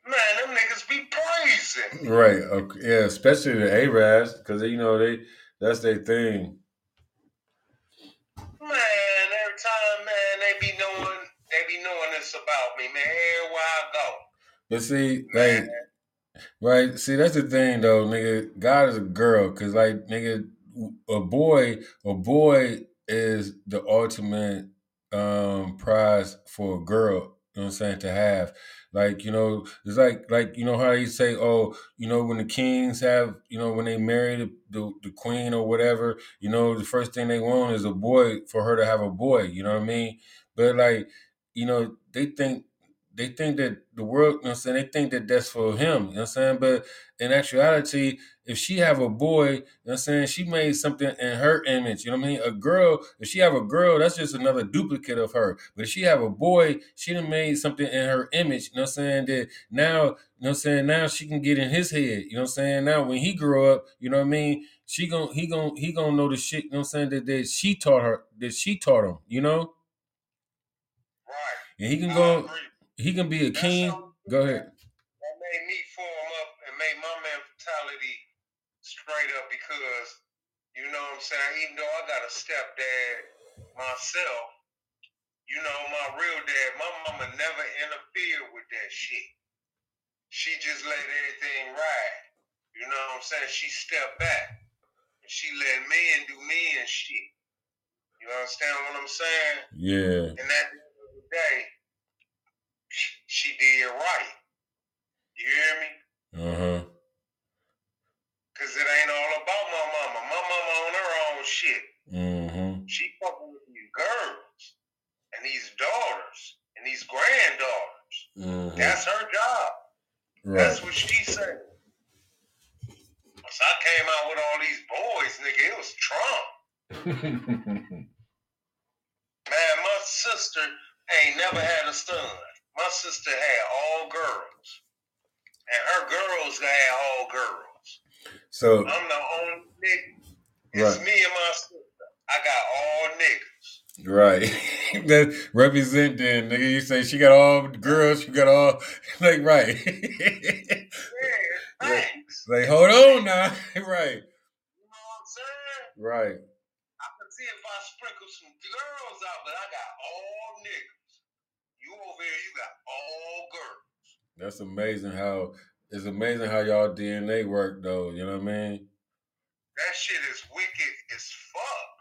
Man, them niggas be praising. Right. Okay. Yeah, especially the A-Rabs, because, you know, that's their thing. Man, every time, man, they be knowing this about me, man, everywhere I go. But see, man. Like, right, see, that's the thing, though, nigga, God is a girl, because, like, nigga, a boy is the ultimate prize for a girl, you know what I'm saying, to have. Like, you know, it's like, you know how they say, oh, you know, when the kings have, you know, when they marry the queen or whatever, you know, the first thing they want is a boy, for her to have a boy, you know what I mean? But like, you know, they think that the world, you know what I'm saying, they think that that's for him, you know what I'm saying? But in actuality, if she have a boy, you know what I'm saying, she made something in her image, you know what I mean? A girl, if she have a girl, that's just another duplicate of her. But if she have a boy, she done made something in her image, you know what I'm saying, that now, you know what I'm saying, now she can get in his head, you know what I'm saying? Now when he grow up, you know what I mean, he gonna know the shit, you know what I'm saying, that she taught him, you know? Right. And he can be a king. Go ahead. straight up because, you know what I'm saying, even though I got a stepdad myself, you know, my real dad, my mama never interfered with that shit. She just let everything ride. You know what I'm saying? She stepped back. And she let men do men shit. You understand what I'm saying? Yeah. And at the end of the day, she did right. You hear me? Uh-huh. Because it ain't all about my mama. My mama on her own shit. Mm-hmm. She fucking with these girls and these daughters and these granddaughters. Mm-hmm. That's her job. Right. That's what she said. Once I came out with all these boys, nigga, it was Trump. Man, my sister ain't never had a son. My sister had all girls. And her girls had all girls. So I'm the only nigga. It's right. Me and my sister. I got all niggas. Right. That represent then, nigga. You say she got all girls, she got all like right. Yeah, thanks. Like, hold on now. Right. You know what I'm saying? Right. I can see if I sprinkle some girls out, but I got all niggas. You over here, you got all girls. That's amazing how it's amazing how y'all DNA work though, you know what I mean? That shit is wicked as fuck.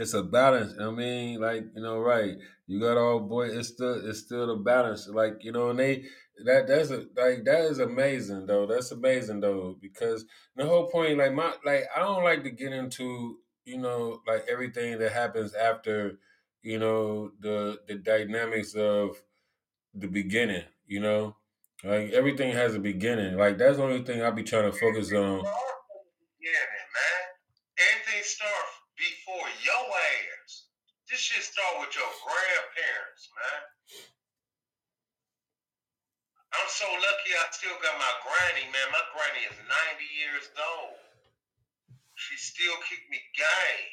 It's a balance. I mean, like, you know, right. You got all boy, it's still the balance. Like, you know, and that is amazing though. That's amazing though. Because the whole point, like I don't like to get into, you know, like everything that happens after, you know, the dynamics of the beginning, you know. Like, everything has a beginning. Like, that's the only thing I be trying to focus on. Beginning, man. Everything starts before your ass. This shit starts with your grandparents, man. I'm so lucky I still got my granny, man. My granny is 90 years old. She still keep me game.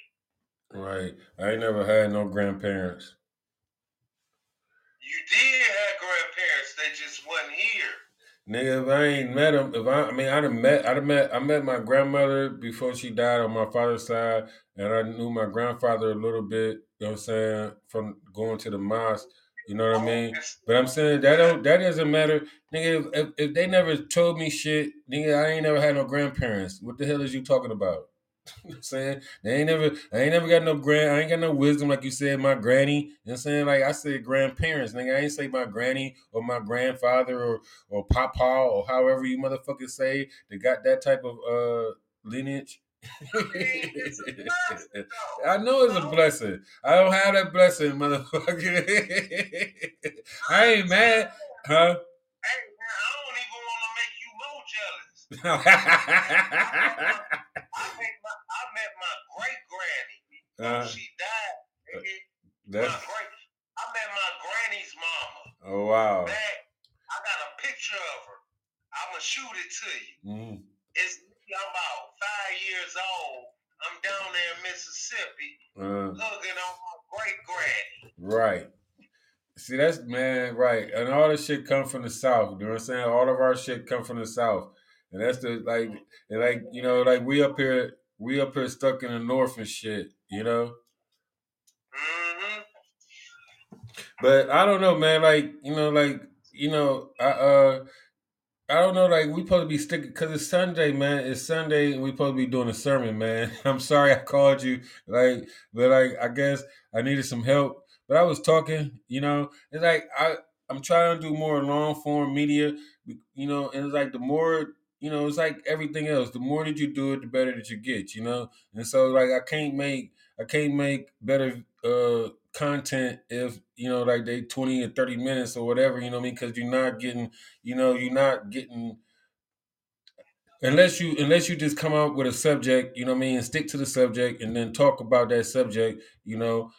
Right. I ain't never had no grandparents. You did have grandparents, they just wasn't here. Nigga, if I ain't met them, I met my grandmother before she died on my father's side, and I knew my grandfather a little bit, you know what I'm saying, from going to the mosque, you know what I mean? But I'm saying that doesn't matter. Nigga, if they never told me shit, nigga, I ain't never had no grandparents. What the hell is you talking about? You know what I'm saying? I ain't never got no I ain't got no wisdom like you said, my granny. You know what I'm saying? Like I said grandparents, nigga. I ain't say my granny or my grandfather or papa or however you motherfuckers say they got that type of lineage. I know it's a blessing. I don't have that blessing, motherfucker. I ain't mad, huh? I met my great granny before she died. I met my granny's mama. Oh wow! I got a picture of her. I'ma shoot it to you. Mm. I'm about 5 years old. I'm down there in Mississippi, looking on my great granny. Right. See, that's man, right? And all this shit come from the South. You know what I'm saying? All of our shit come from the South. And that's the, like, you know, like, we up here stuck in the North and shit, you know? Mm-hmm. But I don't know, man, like, you know, I don't know, like, we supposed to be sticking, because it's Sunday, man. It's Sunday, and we supposed to be doing a sermon, man. I'm sorry I called you, like, but, like, I guess I needed some help. But I was talking, you know, it's like, I'm trying to do more long-form media, you know, and it's like the more, you know, it's like everything else. The more that you do it, the better that you get, you know? And so, like, I can't make better content if, you know, like they 20 or 30 minutes or whatever, you know what I mean? Because you're not getting, unless you just come out with a subject, you know what I mean, and stick to the subject and then talk about that subject, you know,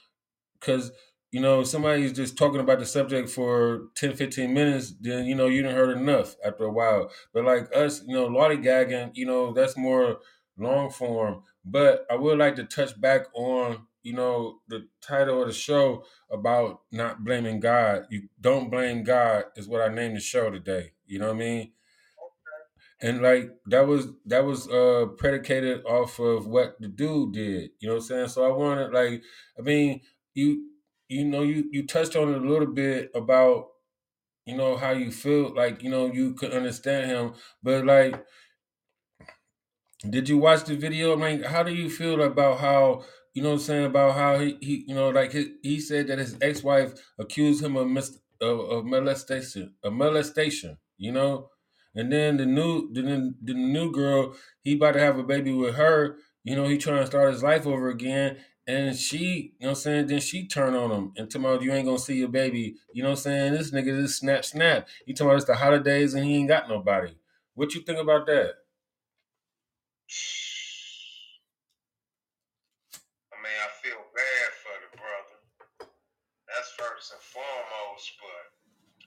because... You know, somebody's just talking about the subject for 10, 15 minutes, then, you know, you done heard enough after a while. But like us, you know, lollygagging, you know, that's more long form. But I would like to touch back on, you know, the title of the show about not blaming God. You don't blame God is what I named the show today. You know what I mean? And like that was predicated off of what the dude did. You know what I'm saying? So I wanted, like, I mean, you touched on it a little bit about, you know, how you feel, like, you know, you could understand him, but like, did you watch the video? I mean, how do you feel about how, you know what I'm saying, about how he you know, like he said that his ex-wife accused him of molestation, you know? And then the new girl, he about to have a baby with her. You know, he trying to start his life over again. And she, you know what I'm saying, then she turn on him and tell him, you ain't going to see your baby. You know what I'm saying? This nigga just snap. He talking about it's the holidays and he ain't got nobody. What you think about that? I mean, I feel bad for the brother. That's first and foremost, but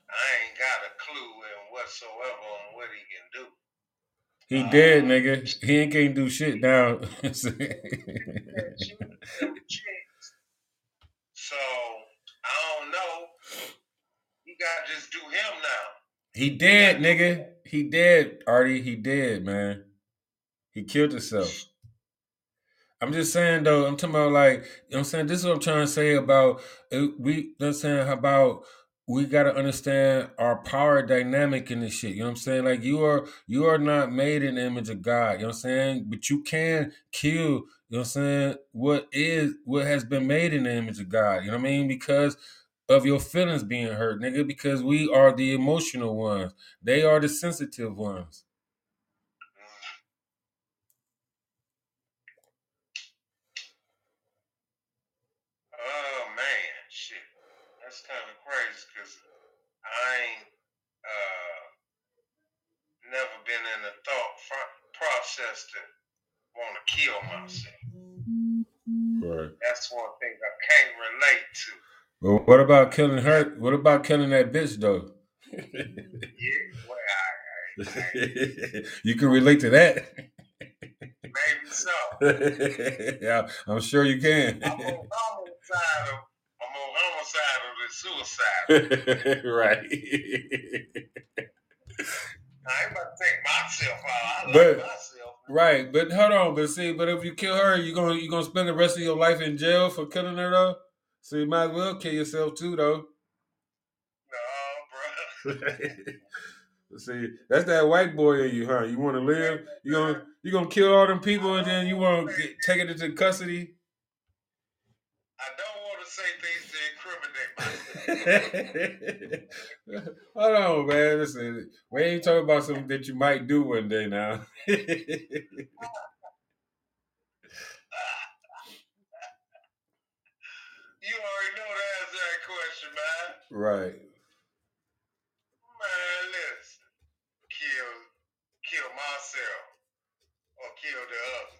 I ain't got a clue in whatsoever on what he can do. He dead, nigga. He ain't can't do shit now. So, I don't know. You gotta just do him now. He dead, nigga. He dead, Artie. He dead, man. He killed himself. I'm just saying, though, I'm talking about, like, you know what I'm saying? This is what I'm trying to say about, we got to understand our power dynamic in this shit. You know what I'm saying? Like, you are not made in the image of God. You know what I'm saying? But you can kill, you know what I'm saying, what has been made in the image of God. You know what I mean? Because of your feelings being hurt, nigga, because we are the emotional ones. They are the sensitive ones. Never been in the thought process to want to kill myself. Right. That's one thing I can't relate to. Well, what about killing her? What about killing that bitch, though? Yeah, well, I you can relate to that. Maybe so. Yeah, I'm sure you can. I'm on homicide or suicide. Right. I ain't about to take myself out. I love myself. Right, but hold on. But see, but if you kill her, you're gonna spend the rest of your life in jail for killing her, though? So you might as well kill yourself, too, though. No, bro. See, that's that white boy in you, huh? You want to live? You're gonna kill all them people, and then you want to take it into custody? I don't want to say things to incriminate myself. Hold on, man. Listen, we ain't talking about something that you might do one day now. You already know to ask that question, man. Right. Man, listen. Kill myself or kill the other.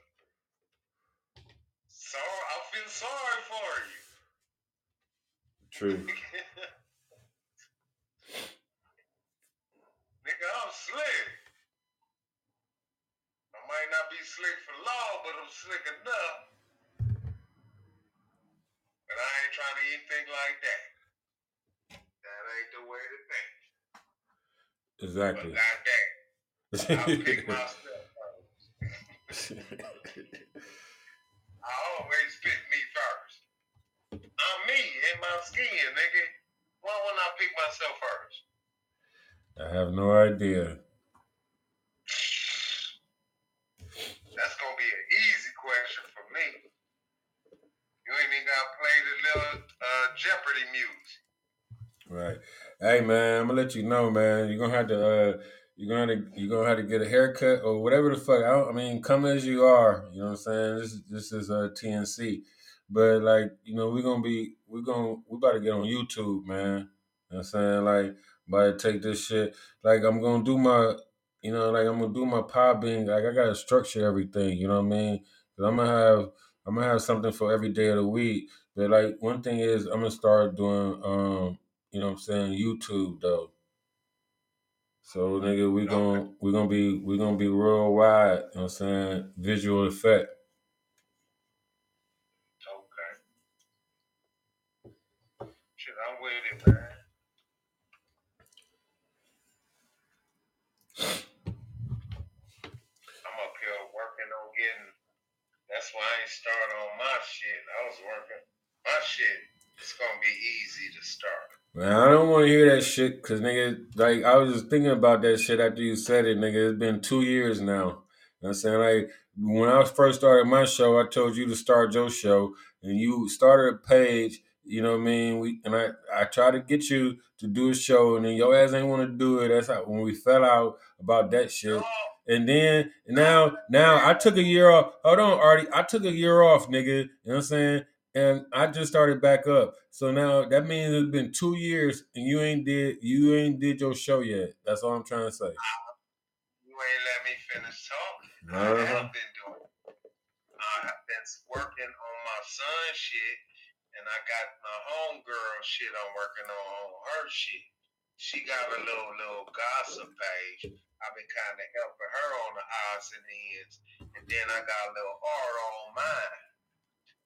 So I feel sorry for you. True. Nigga, I'm slick. I might not be slick for law, but I'm slick enough. But I ain't trying to eat things like that. That ain't the way to think. Exactly. But not that. I'll pick myself first. I always pick me first. I'm me in my skin, nigga. Why wouldn't I pick myself first? I have no idea. That's gonna be an easy question for me. You ain't even gotta play the little Jeopardy music. Right. Hey man, I'm gonna let you know, man. You're gonna have to get a haircut or whatever the fuck. I mean, come as you are. You know what I'm saying? This is a TNC. But like, you know, we about to get on YouTube, man. You know what I'm saying? Like, about to take this shit. Like, I'm gonna do my Podbean. Like, I gotta structure everything, you know what I mean? Cause I'm gonna have something for every day of the week. But like, one thing is I'm gonna start doing you know what I'm saying, YouTube though. So nigga, we gonna be worldwide, you know what I'm saying, visual effect. That's why I ain't start on my shit. I was working my shit. It's gonna be easy to start. Man, I don't want to hear that shit, cause nigga, like I was just thinking about that shit after you said it, nigga. It's been 2 years now. You know what I'm saying, like when I first started my show, I told you to start your show, and you started a page. You know what I mean? I tried to get you to do a show, and then your ass ain't want to do it. That's how when we fell out about that shit. And then now I took a year off. Hold on, Artie. I took a year off, nigga. You know what I'm saying? And I just started back up. So now that means it's been 2 years and you ain't did your show yet. That's all I'm trying to say. You ain't let me finish talking. I have been doing it. I have been working on my son's shit. And I got my homegirl shit I'm working on her shit. She got a little gossip page. I've been kind of helping her on the odds and ends. And then I got a little horror on mine.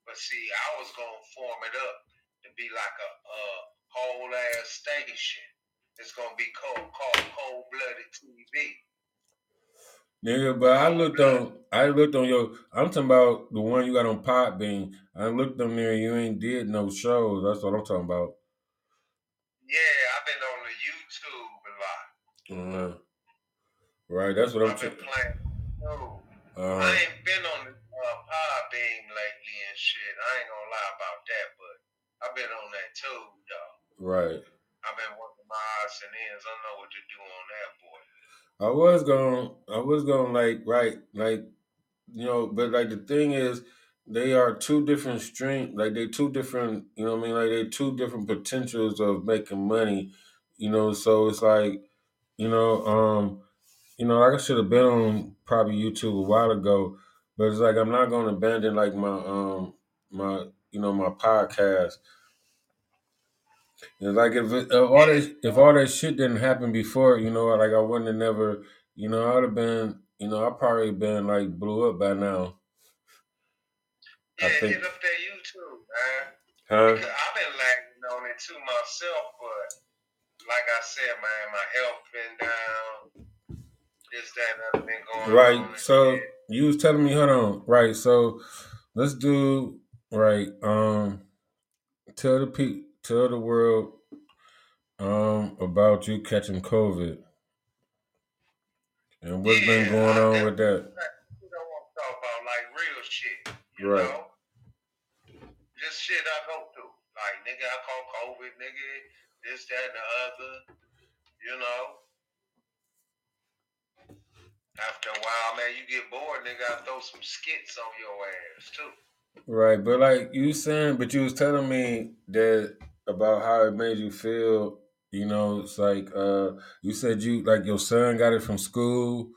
But see, I was going to form it up to be like a whole-ass station. It's going to be called Cold Blooded TV. Nigga, but I looked on your, I'm talking about the one you got on Podbean. I looked on there and you ain't did no shows. That's what I'm talking about. Yeah, I've been on the YouTube a lot. Right, that's what I've been playing. No. I ain't been on the Podbean lately and shit. I ain't gonna lie about that, but I've been on that too, dog. Right. I've been working my eyes and ends. I know what to do on that, boy. I was going but the thing is, they are two different streams, like they two different, you know what I mean? Like they two different potentials of making money, you know? So it's like, I should have been on probably YouTube a while ago, but it's like, I'm not going to abandon like my podcast. It's like if all that shit didn't happen before, you know, like I wouldn't have never, you know, I would have been, you know, I probably been like blew up by now. Yeah, get up there YouTube, man. Huh? Because I've been lacking on it too myself, but like I said, man, my health been down. This, that, and other thing going on. Right. So you was telling me, hold on. Right. So let's do right. Tell the people. Tell the world about you catching COVID and what's been going on with that. You don't want to talk about like real shit, you know? This shit I go through. Like, nigga, I call COVID, nigga, this, that, and the other, you know? After a while, man, you get bored, nigga, I throw some skits on your ass, too. Right, but like you saying, but you was telling me that about how it made you feel, you know, it's like you said you like your son got it from school.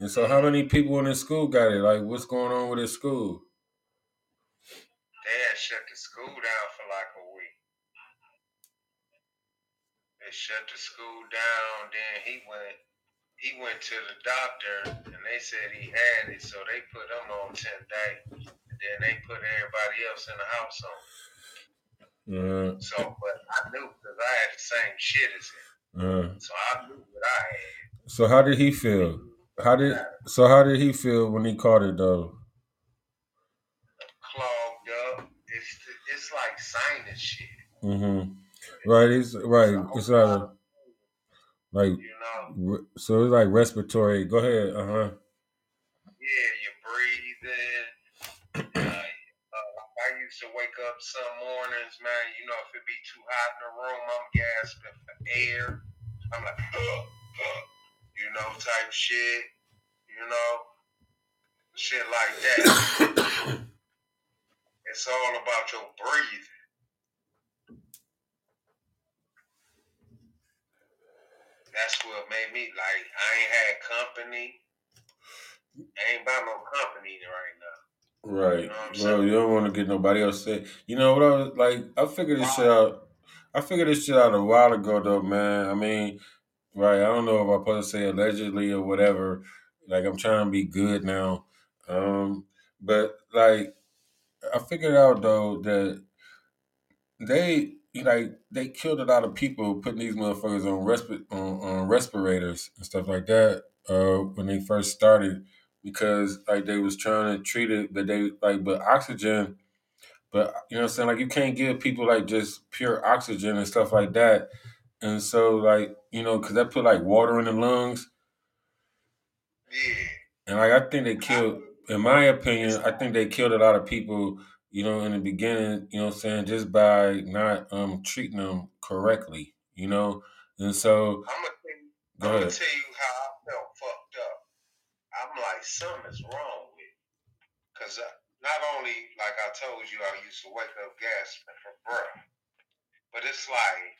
And so how many people in his school got it? Like what's going on with his school? They had shut the school down for like a week. They shut the school down, then he went to the doctor and they said he had it, so they put him on 10 days. Then they put everybody else in the house on it. So, but I knew because I had the same shit as him. So I knew what I had. So how did he feel? How did he feel when he caught it though? Clogged up. It's like sinus shit. Right. It's like you know. So it's like respiratory. Go ahead. Yeah, you're breathing. I used to wake up some mornings, man, you know, if it be too hot in the room, I'm gasping for air. I'm like, you know, type shit, you know, shit like that. It's all about your breathing. That's what made me, like, I ain't had company. I ain't about no company right now. Right. You know, well, you don't want to get nobody else sick. You know what I was like? I figured this shit out a while ago, though, man. I mean, right? I don't know if I'm supposed to say allegedly or whatever. Like, I'm trying to be good now, but like, I figured out though that they killed a lot of people putting these motherfuckers on respirators and stuff like that when they first started because like they was trying to treat it, but they like but oxygen, but you know what I'm saying? Like you can't give people like just pure oxygen and stuff like that. And so like, you know, cause that put like water in the lungs. Yeah. And like I think they killed, in my opinion, I think they killed a lot of people, you know, in the beginning, you know what I'm saying, just by not treating them correctly, you know? And so I'm gonna tell you how I felt fucked up. I'm like, something is wrong with me. Because not only, like I told you, I used to wake up gasping for breath, but it's like,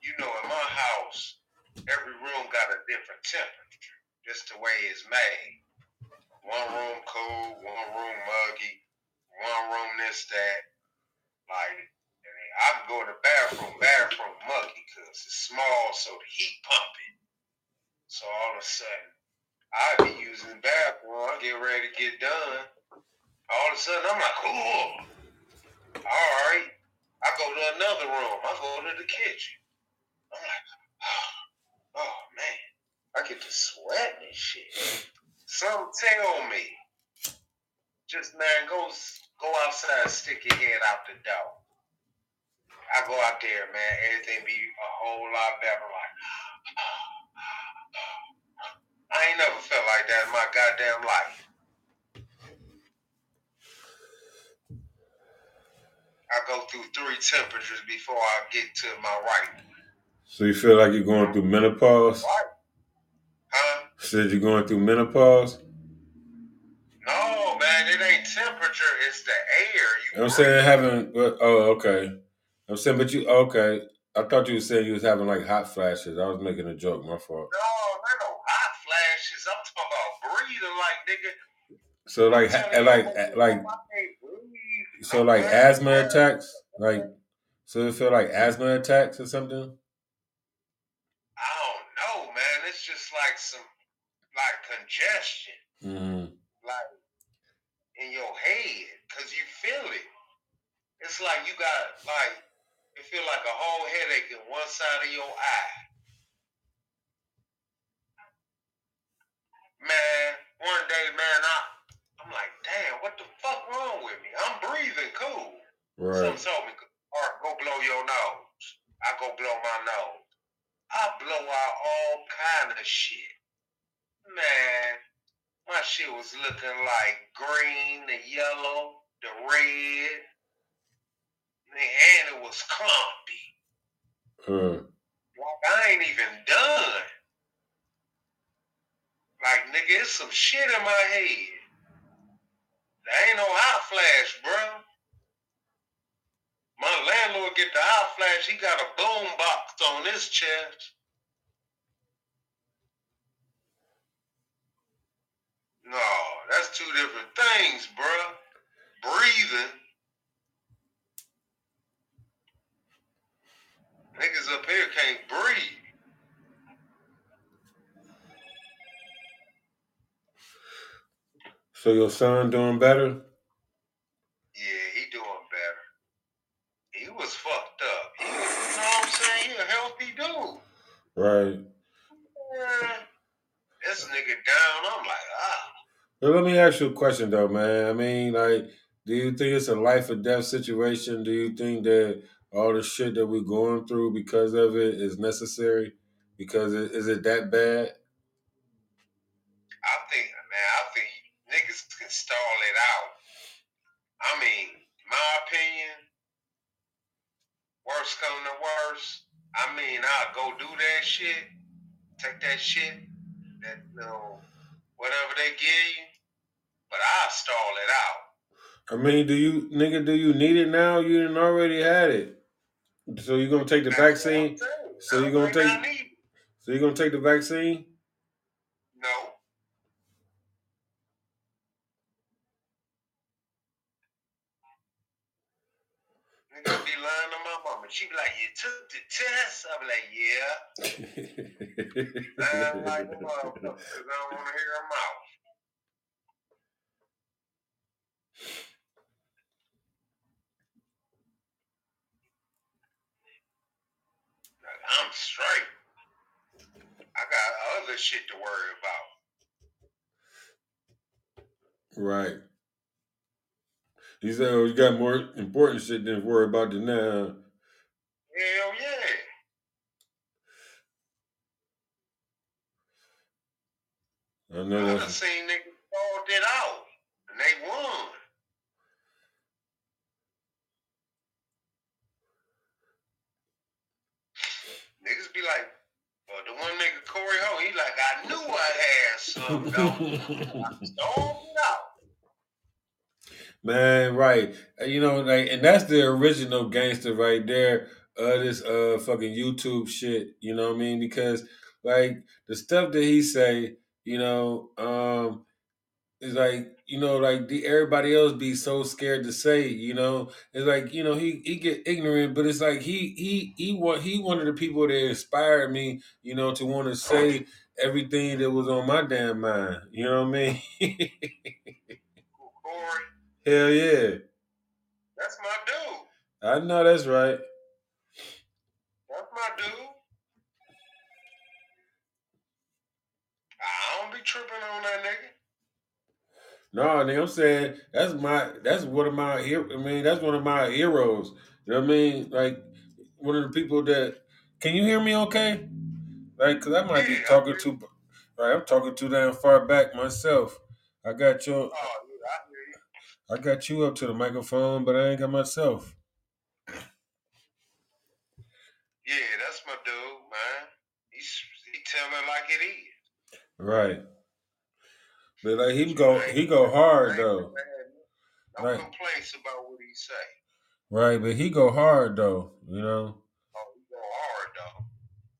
you know, in my house, every room got a different temperature. Just the way it's made. One room cool, one room muggy, one room this, that. Like, and I can go to the bathroom muggy because it's small, so the heat pumping. So all of a sudden, I be using the bathroom, I get ready to get done. All of a sudden, I'm like, cool. All right. I go to another room. I go to the kitchen. I'm like, oh man. I get to sweating and shit. Some tell me, just man, go outside and stick your head out the door. I go out there, man, everything be a whole lot better. Like, I ain't never felt like that in my goddamn life. I go through 3 temperatures before I get to my right. So you feel like you're going through menopause? Right. Huh? Said you're going through menopause? No, man, it ain't temperature, it's the air. I'm saying having, okay. I'm saying, but you, okay. I thought you were saying you was having like hot flashes. I was making a joke, my fault. No hot flashes. I'm talking about breathing like, nigga. So like asthma attacks? Like, so it feel like asthma attacks or something? It's just like some, like congestion, like in your head, cause you feel it. It's like you got like, you feel like a whole headache in one side of your eye. Man, one day, man, I'm like, damn, what the fuck wrong with me? I'm breathing cool. Right. Some told me, all right, go blow your nose. I go blow my nose. I blow out all kind of shit. Man, my shit was looking like green, the yellow, the red, and it was clumpy. Like, I ain't even done. Like, nigga, it's some shit in my head. There ain't no hot flash, bro. My landlord get the hot flash, he got a boom box on his chest. No, that's 2 different things, bruh. Breathing. Niggas up here can't breathe. So your son doing better? Yeah, he doing better. He was fucked up. He was, you know what I'm saying? He a healthy dude. Right. Yeah. This nigga down, I'm like, ah. But let me ask you a question, though, man. I mean, like, do you think it's a life or death situation? Do you think that all the shit that we're going through because of it is necessary? Because is it that bad? I think niggas can stall it out. I mean, my opinion, worst come to worst, I mean, I'll go do that shit, take that shit, that, you know, whatever they give you, but I'll stall it out. I mean, do you need it now? You didn't already had it. So you're going to take the vaccine? So you're going to take the vaccine? No. Nigga be lying to my mama. She be like, you took the test? I be like, yeah. Lying like a motherfucker because I don't want to hear her mouth. Like, I'm straight. I got other shit to worry about. Right. He said, "Oh, you got more important shit than worry about the now." Hell yeah. I know. I done seen niggas called it out, and they won. Niggas be like, well, the one nigga Corey Ho, he like, I knew I had something. I stormed it out. Man, right? You know, like, and that's the original gangster right there. This fucking YouTube shit. You know what I mean? Because like the stuff that he say. You know, it's like, you know, like the, everybody else be so scared to say, you know, it's like, you know, he get ignorant, but it's like he one of the people that inspired me, you know, to want to say everything that was on my damn mind. You know what I mean? Corey. Hell yeah. That's my dude. I know that's right. That's my dude. I don't be tripping on that nigga. No, nigga, I'm saying that's one of my heroes. You know what I mean? Like one of the people that, can you hear me okay? Like, cause I might be talking too, right? I'm talking too damn far back myself. I got your, I got you up to the microphone, but I ain't got myself. Yeah, that's my dude, man. He tell me like it is. Right, but like he go hard though. No complaints about what he say. Right, but he go hard though. You know. Oh, he go hard though.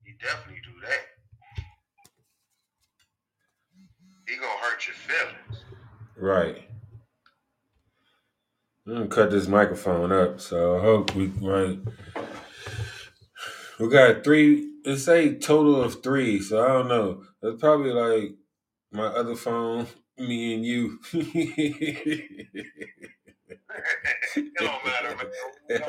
He definitely do that. He gonna hurt your feelings. Right. I'm gonna cut this microphone up, so I hope we right. We got three. Let's say total of three. So I don't know. That's probably like my other phone, me and you. It don't matter, man. We're gonna get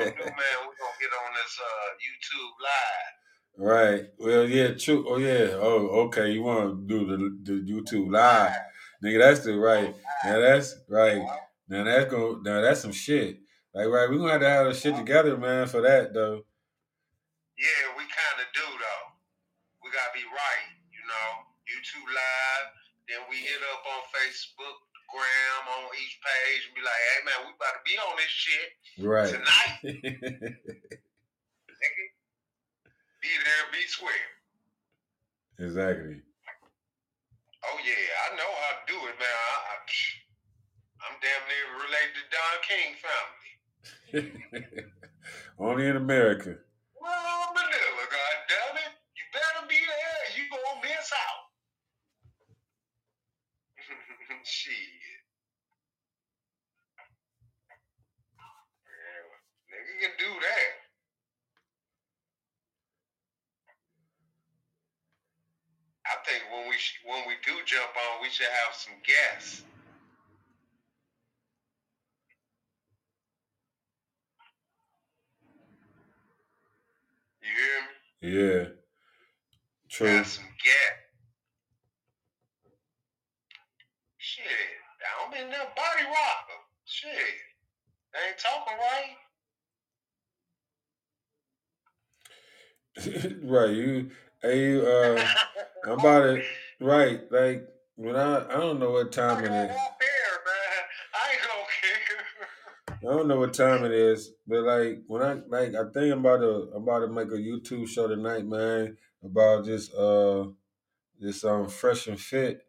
on this YouTube live. Right. Well, yeah. True. Oh, yeah. Oh, okay. You want to do the YouTube live, nigga? That's the right. Now that's right. Now that's gonna. Now that's some shit. Like, right. We're gonna have to have the shit together, man. For that though. Yeah, we kind of do though. We gotta be right, you know. YouTube live, then we hit up on Facebook, Gram, on each page, and be like, "Hey man, we about to be on this shit right tonight." Nigga, be there, be square. Exactly. Oh yeah, I know how to do it, man. I'm damn near related to Don King family. Only in America. Well, Manila, goddammit. You better be there. You gonna miss out. Shit. Yeah, nigga can do that. I think when we do jump on, we should have some guests. You hear me? Yeah. True. Got some gap. Shit. I'm in there body rocker. Shit. They ain't talking right. Right. I'm about to, right. Like, when I don't know what time it is. I don't know what time it is, but like when I think I'm about to make a YouTube show tonight, man, about this Fresh and Fit,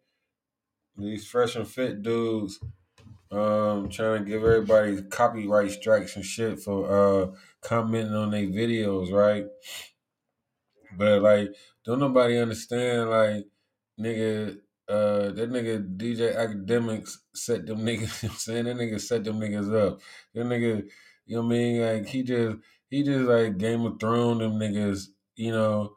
these Fresh and Fit dudes, trying to give everybody copyright strikes and shit for commenting on their videos, right? But like, don't nobody understand, like, nigga. That nigga DJ Academics set them niggas, you know what I'm saying? That nigga set them niggas up. That nigga, you know what I mean? Like he just like Game of Thrones them niggas, you know,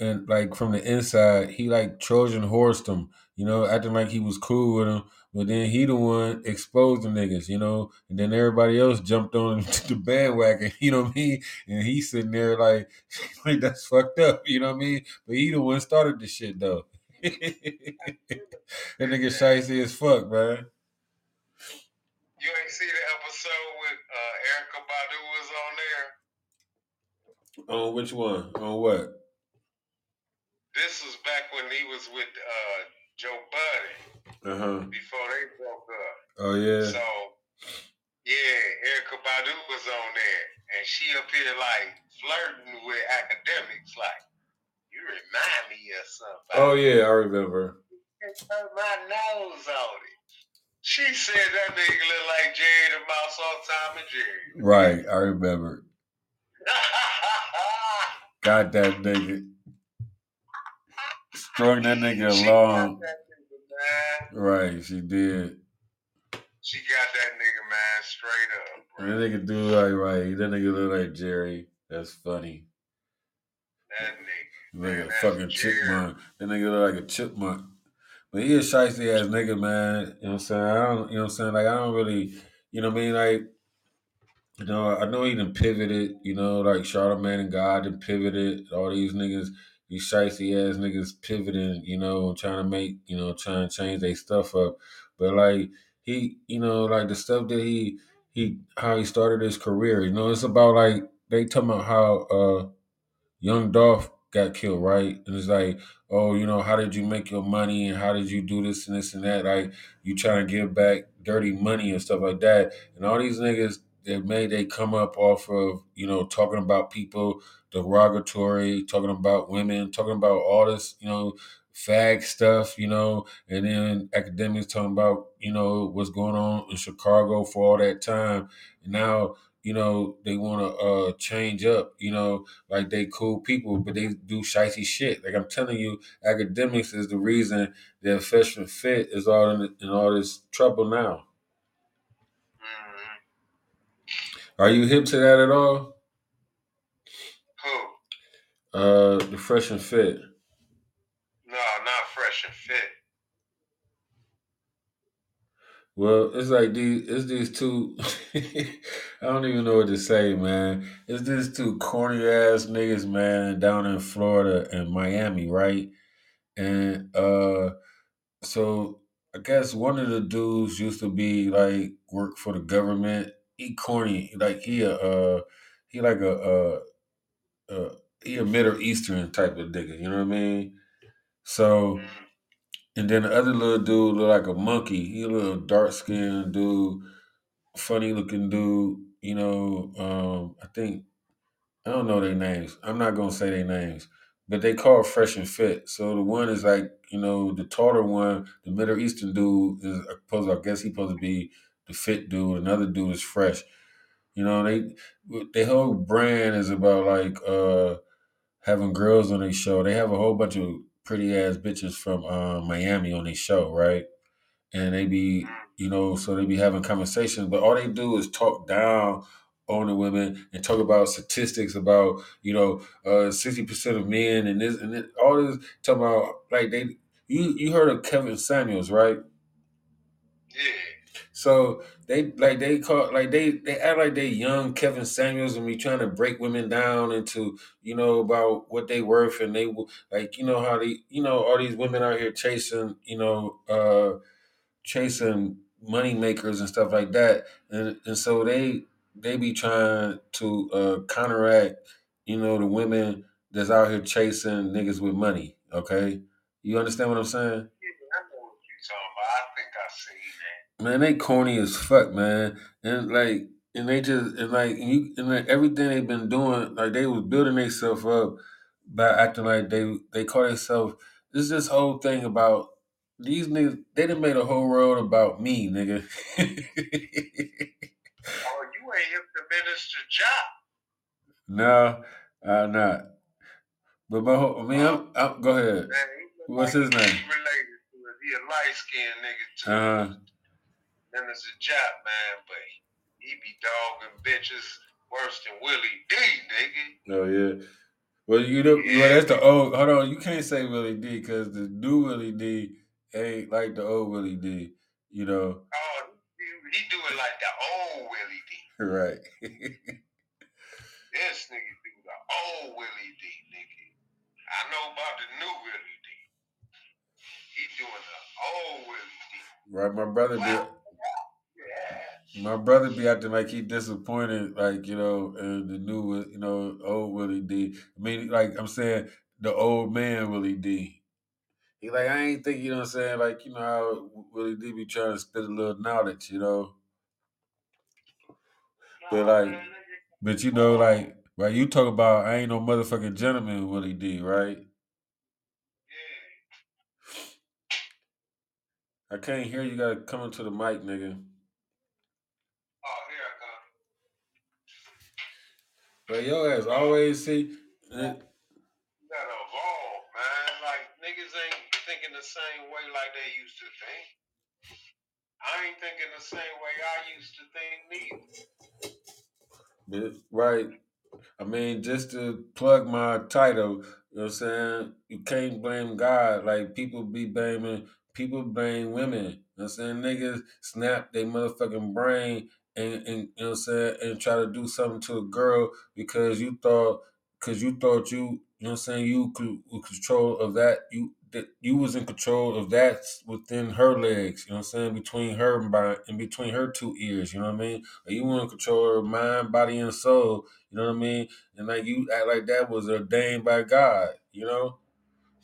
and like from the inside, he like Trojan horsed them, you know, acting like he was cool with them, but then he the one exposed them niggas, you know, and then everybody else jumped on the bandwagon, you know what I mean? And he sitting there like that's fucked up, you know what I mean? But he the one started the shit though. That nigga shicey as fuck, man. You ain't see the episode with Erykah Badu was on there? On which one? On what? This was back when he was with Joe Budden. Uh-huh. Before they broke up. Oh, yeah. So, yeah, Erykah Badu was on there. And she up here, like, flirting with Academics, like, you remind me of something. Oh, yeah, I remember. My nose on it. She said that nigga look like Jerry the Mouse on Tom and Jerry. Right, I remember. Got that nigga. Strung that nigga along. Right, she did. She got that nigga, man, straight up. Bro. That nigga do like, right, that nigga look like Jerry. That's funny. That nigga. That nigga man, fucking chipmunk. That nigga look like a chipmunk. But he a shicey ass nigga, man. You know what I'm saying? Like, I don't really, you know what I mean? Like, you know, I know he done pivoted, you know, like Charlemagne and God done pivoted. All these niggas, these shicey ass niggas pivoting, you know, trying to make, you know, trying to change their stuff up. But, like, he, you know, like the stuff that he how he started his career, you know, it's about, like, they talking about how Young Dolph got killed, right? And it's like, oh, you know, how did you make your money and how did you do this and this and that? Like, you trying to give back dirty money and stuff like that. And all these niggas that made they come up off of, you know, talking about people derogatory, talking about women, talking about all this, you know, fag stuff, you know, and then Academics talking about, you know, what's going on in Chicago for all that time. And now, you know, they want to change up, you know, like they cool people, but they do shicey shit. Like I'm telling you, Academics is the reason that Fresh and Fit is all in all this trouble now. Mm-hmm. Are you hip to that at all? Who? The Fresh and Fit. No, not Fresh and Fit. Well, it's like these two, I don't even know what to say, man. It's these two corny ass niggas, man, down in Florida and Miami, right? And so I guess one of the dudes used to be like work for the government. He corny, like he a Middle Eastern type of nigga, you know what I mean? So. And then the other little dude look like a monkey. He a little dark-skinned dude, funny-looking dude. You know, I don't know their names. I'm not going to say their names. But they call Fresh and Fit. So the one is like, you know, the taller one, the Middle Eastern dude, is he's supposed to be the fit dude. Another dude is Fresh. You know, their whole brand is about, like, having girls on their show. They have a whole bunch of pretty ass bitches from Miami on their show, right? And they be, you know, so they be having conversations, but all they do is talk down on the women and talk about statistics about, you know, 60% of men and this and that, all this talking about like you heard of Kevin Samuels, right? Yeah. So they act like they young Kevin Samuels and be trying to break women down into, you know, about what they worth and they like, you know, how they, you know, all these women out here chasing, you know, chasing money makers and stuff like that. And so they be trying to counteract, you know, the women that's out here chasing niggas with money. Okay. You understand what I'm saying? Man, they corny as fuck, man, and everything they've been doing, like they was building themselves up by acting like they call themselves. There's this whole thing about these niggas. They done made a whole world about me, nigga. Oh, you ain't hip to Minister Jock. No, I'm not. But I'm go ahead. Man, what's his name? Related to it. He a light skinned nigga too. Minister Jock, man, but he be dogging bitches worse than Willie D, nigga. Oh, yeah. Well, you know, well, that's the old. Hold on, you can't say Willie D because the new Willie D ain't like the old Willie D, you know. Oh, he do it like the old Willie D. Right. This nigga do the old Willie D, nigga. I know about the new Willie D. He doing the old Willie D. Right, my brother did. My brother be acting like he disappointed, like, you know, the new, you know, old Willie D. I mean, like I'm saying, the old man Willie D. He like, I ain't think, you know what I'm saying? Like, you know how Willie D be trying to spit a little knowledge, you know? But like, but you know, like, right, you talk about I ain't no motherfucking gentleman Willie D, right? I can't hear you. You gotta come into the mic, nigga. But yo ass always see. You gotta evolve, man. Like niggas ain't thinking the same way like they used to think. I ain't thinking the same way I used to think neither. Right. I mean, just to plug my title, you know what I'm saying? You can't blame God. Like people blame women. You know what I'm saying? Niggas snap their motherfucking brain. And you know what I'm saying, and try to do something to a girl because you thought you know what I'm saying, you could control of that, you was in control of that within her legs, you know what I'm saying, between her and in between her two ears, you know what I mean? Like you want to control her mind, body, and soul, you know what I mean? And like you act like that was ordained by God, you know?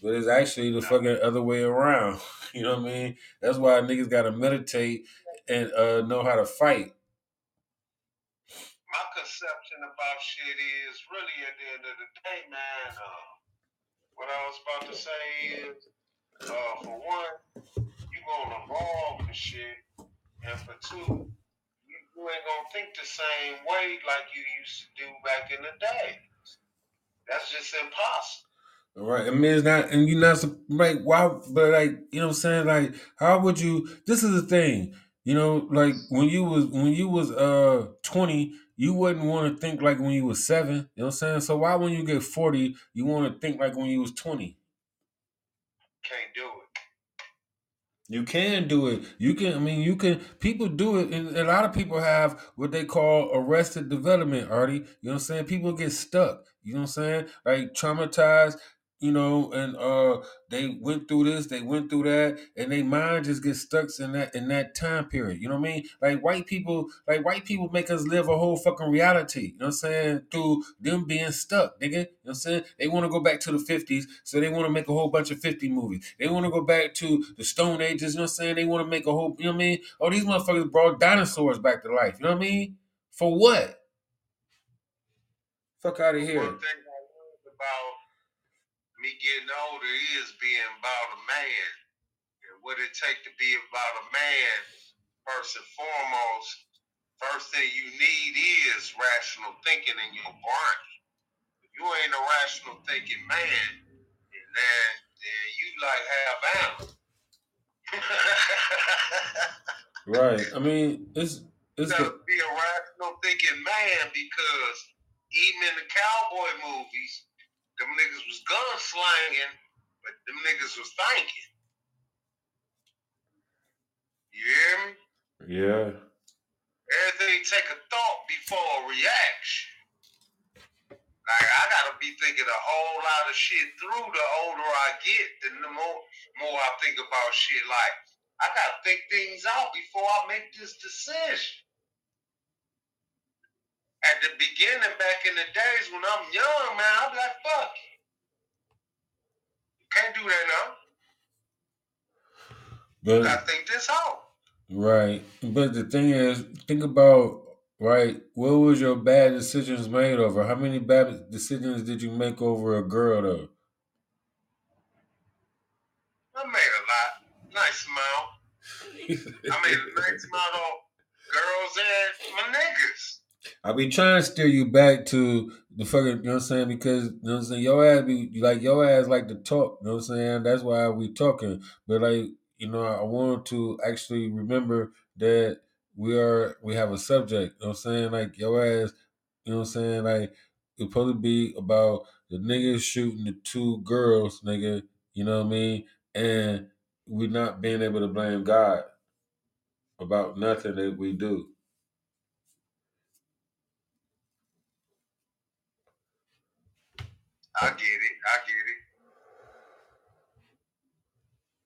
But it's actually the fucking other way around. You know what I mean? That's why niggas gotta meditate and know how to fight. My conception about shit is really at the end of the day, man, what I was about to say is, for one, you gonna evolve and shit, and for two, you ain't gonna think the same way like you used to do back in the day. That's just impossible. Right, I mean, it's not, and you're not, like, why, but like, you know what I'm saying, like, how would you, this is the thing, you know, like, when you was 20, you wouldn't want to think like when you was 7, you know what I'm saying? So why when you get 40, you want to think like when you was 20? Can't do it. You can do it. You can, people do it. And a lot of people have what they call arrested development, Artie. You know what I'm saying? People get stuck, you know what I'm saying? Like traumatized, you know, and they went through this, they went through that, and their mind just gets stuck in that time period. You know what I mean? Like white people make us live a whole fucking reality, you know what I'm saying, through them being stuck, nigga. You know what I'm saying? They want to go back to the 50s, so they want to make a whole bunch of 50 movies. They want to go back to the Stone Ages, you know what I'm saying? They want to make a whole, you know what I mean? Oh, these motherfuckers brought dinosaurs back to life, you know what I mean? For what? Fuck out of here. One thing I learned about me getting older is being about a man and what it take to be about a man. First and foremost, first thing you need is rational thinking in your brain. If you ain't a rational thinking man, and then you like have out. Right. I mean, it's you gotta be a rational thinking man, because even in the cowboy movies, them niggas was gunslinging, but them niggas was thinking. You hear me? Yeah. Everything take a thought before a reaction. Like, I gotta be thinking a whole lot of shit through. The older I get, then the more I think about shit. Like, I gotta think things out before I make this decision. At the beginning, back in the days when I'm young, man, I'm like, fuck it. You can't do that now. But I think this out. Right. But the thing is, think about, right, what was your bad decisions made over? How many bad decisions did you make over a girl, though? I made a lot. Nice amount. I made a nice amount of girls and my niggas. I be trying to steer you back to the fucking, you know what I'm saying, because, you know what I'm saying, your ass like to talk, you know what I'm saying, that's why we talking, but like, you know, I wanted to actually remember that we have a subject, you know what I'm saying, like your ass, you know what I'm saying, like, it'll probably be about the niggas shooting the two girls, nigga, you know what I mean, and we not being able to blame God about nothing that we do. I get it.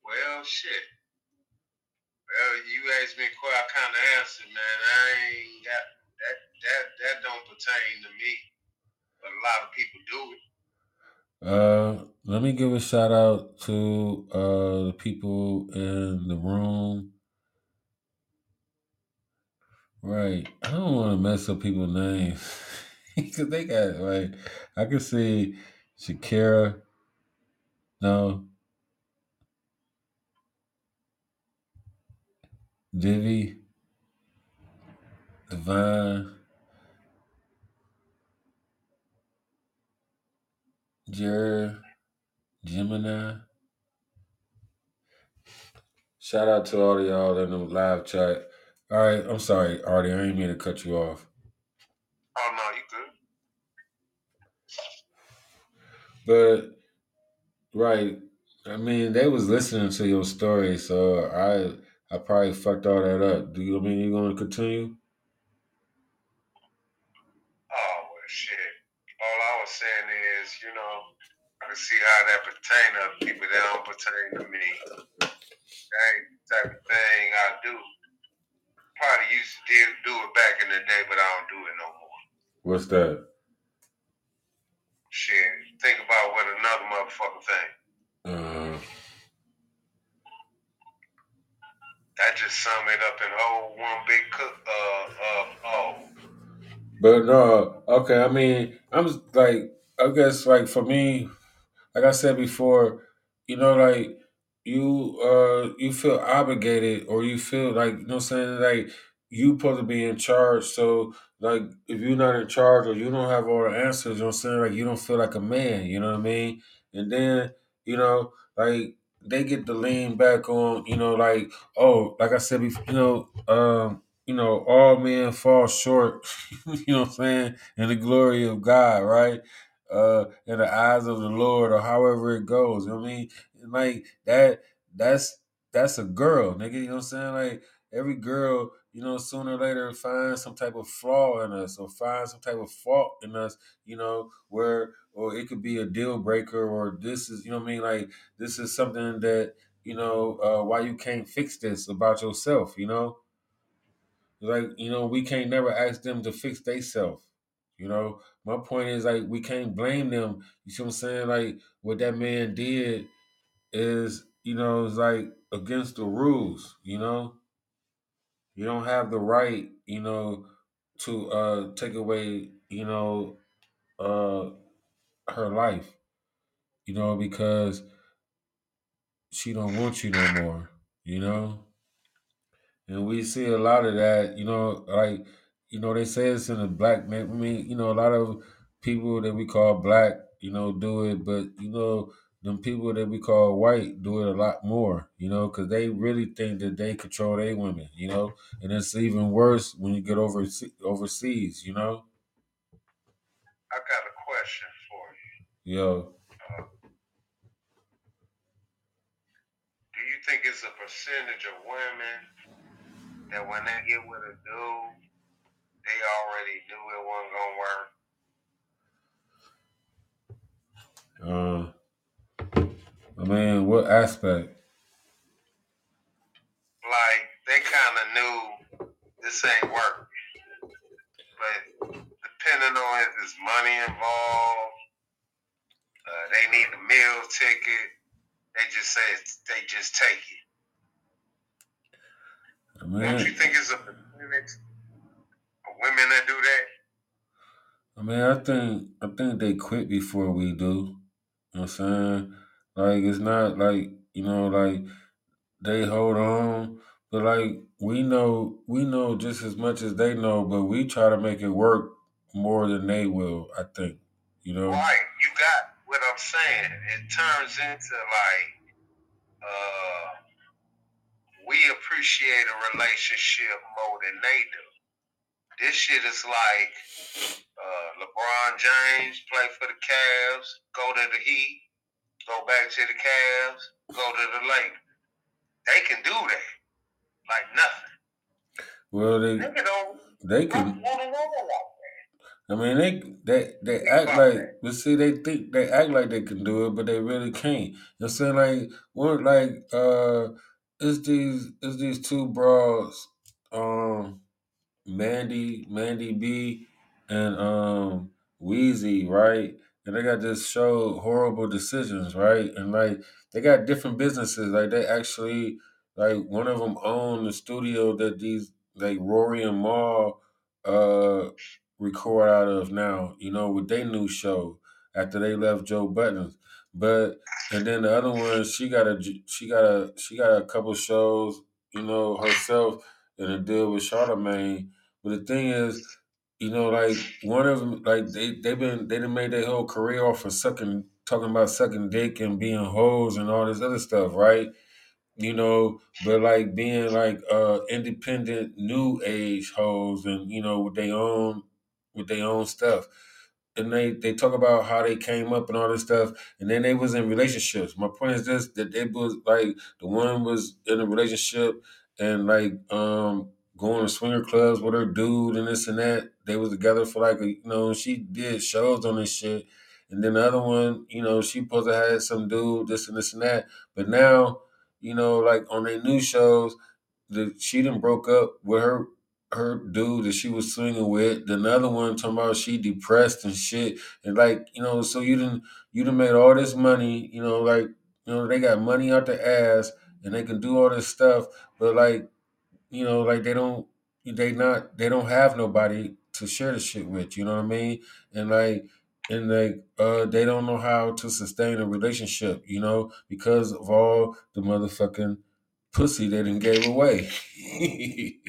Well, shit. You asked me a question, I kind of answered, man. I ain't got that don't pertain to me, but a lot of people do it. Let me give a shout out to the people in the room. Right, I don't want to mess up people's names because they got like I can see Shakira. No. Divi, Divine, Jer, Gemini. Shout out to all of y'all in the live chat. All right, I'm sorry, Artie, I didn't mean to cut you off. Oh, no, you good. But, right, I mean, they was listening to your story, so I probably fucked all that up. Do you mean you're going to continue? Oh, well, shit. All I was saying is, you know, I can see how that pertain to people. That don't pertain to me. That ain't the type of thing I do. Probably used to do it back in the day, but I don't do it no more. What's that? Shit. Think about what another motherfucker think. That just summed it up in whole one big But no, okay. I mean, I'm just like, I guess, like for me, like I said before, you know, like you feel obligated, or you feel like, you know, what I'm saying, like you supposed to be in charge. So like, if you're not in charge or you don't have all the answers, you know, what I'm saying, like you don't feel like a man. You know what I mean? And then you know, like. They get to lean back on, you know, like, oh, like I said before, you know, all men fall short, you know what I'm saying, in the glory of God, right? In the eyes of the Lord, or however it goes. You know what I mean? Like that's a girl, nigga, you know what I'm saying? Like every girl, you know, sooner or later finds some type of flaw in us or finds some type of fault in us, you know, where or it could be a deal breaker, or this is, you know what I mean? Like, this is something that, you know, why you can't fix this about yourself, you know? Like, you know, we can't never ask them to fix themselves, you know? My point is, like, we can't blame them. You see what I'm saying? Like, what that man did is, you know, it's like against the rules, you know? You don't have the right, you know, to take away, you know, her life, you know, because she don't want you no more, you know? And we see a lot of that, you know, like, you know, they say it's in the black man. I mean, you know, a lot of people that we call black, you know, do it, but, you know, them people that we call white do it a lot more, you know, because they really think that they control their women, you know? And it's even worse when you get overseas, you know? I got a question. Yo. Do you think it's a percentage of women that when they get with a dude, they already knew it wasn't gonna work? I mean, what aspect? Like they kind of knew this ain't working, but depending on if there's money involved. They need a meal ticket. They just say they just take it. I mean, don't you think it's a percentage of women that do that? I mean, I think they quit before we do. You know what I'm saying? Like it's not like, you know, like they hold on, but like we know just as much as they know, but we try to make it work more than they will, I think. You know? Right, you got it. What I'm saying, it turns into like we appreciate a relationship more than they do. This shit is like LeBron James play for the Cavs, go to the Heat, go back to the Cavs, go to the Lakers. They can do that like nothing. Well, they can. I mean, they act like, but see, they think they act like they can do it, but they really can't. You know what I'm saying? Like, we're like, it's these two broads, Mandy B and Weezy, right? And they got this show, Horrible Decisions, right? And like they got different businesses. Like they actually, like one of them owned the studio that these, like Rory and Maul record out of now, you know, with their new show after they left Joe Budden's. But and then the other one, she got a couple shows, you know, herself, and a deal with Charlemagne. But the thing is, you know, like one of them, like they done made their whole career off of talking about sucking dick and being hoes and all this other stuff, right? You know, but like being like independent new age hoes and, you know, with their own stuff. And they talk about how they came up and all this stuff, and then they was in relationships. My point is this, that they was like, the one was in a relationship and like going to swinger clubs with her dude and this and that. They was together for like, you know, she did shows on this shit. And then the other one, you know, she supposed to have some dude, this and this and that. But now, you know, like on their new shows, she done broke up with her dude that she was swinging with. Then the other one talking about she depressed and shit. And like, you know, so you done made all this money, you know, like, you know, they got money out their ass and they can do all this stuff. But like, you know, like they don't have nobody to share the shit with, you know what I mean? And they don't know how to sustain a relationship, you know, because of all the motherfucking pussy they done gave away. I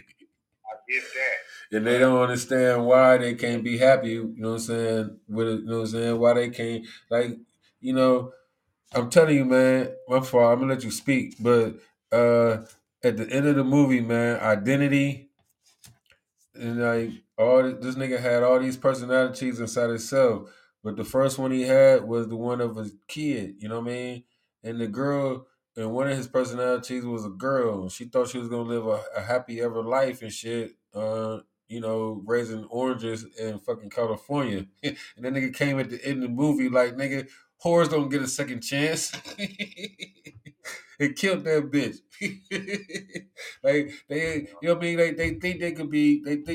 get that. And they don't understand why they can't be happy, you know what I'm saying? Why they can't, like, you know, I'm telling you, man, my fault, I'm gonna let you speak, but at the end of the movie, man, Identity, and like all this nigga had all these personalities inside himself, but the first one he had was the one of a kid, you know what I mean? And the girl, and one of his personalities was a girl. She thought she was gonna live a happy ever life and shit, you know, raising oranges in fucking California. And that nigga came at the end of the movie like, nigga, whores don't get a second chance. It killed that bitch. Like they, you know what I mean? Like they think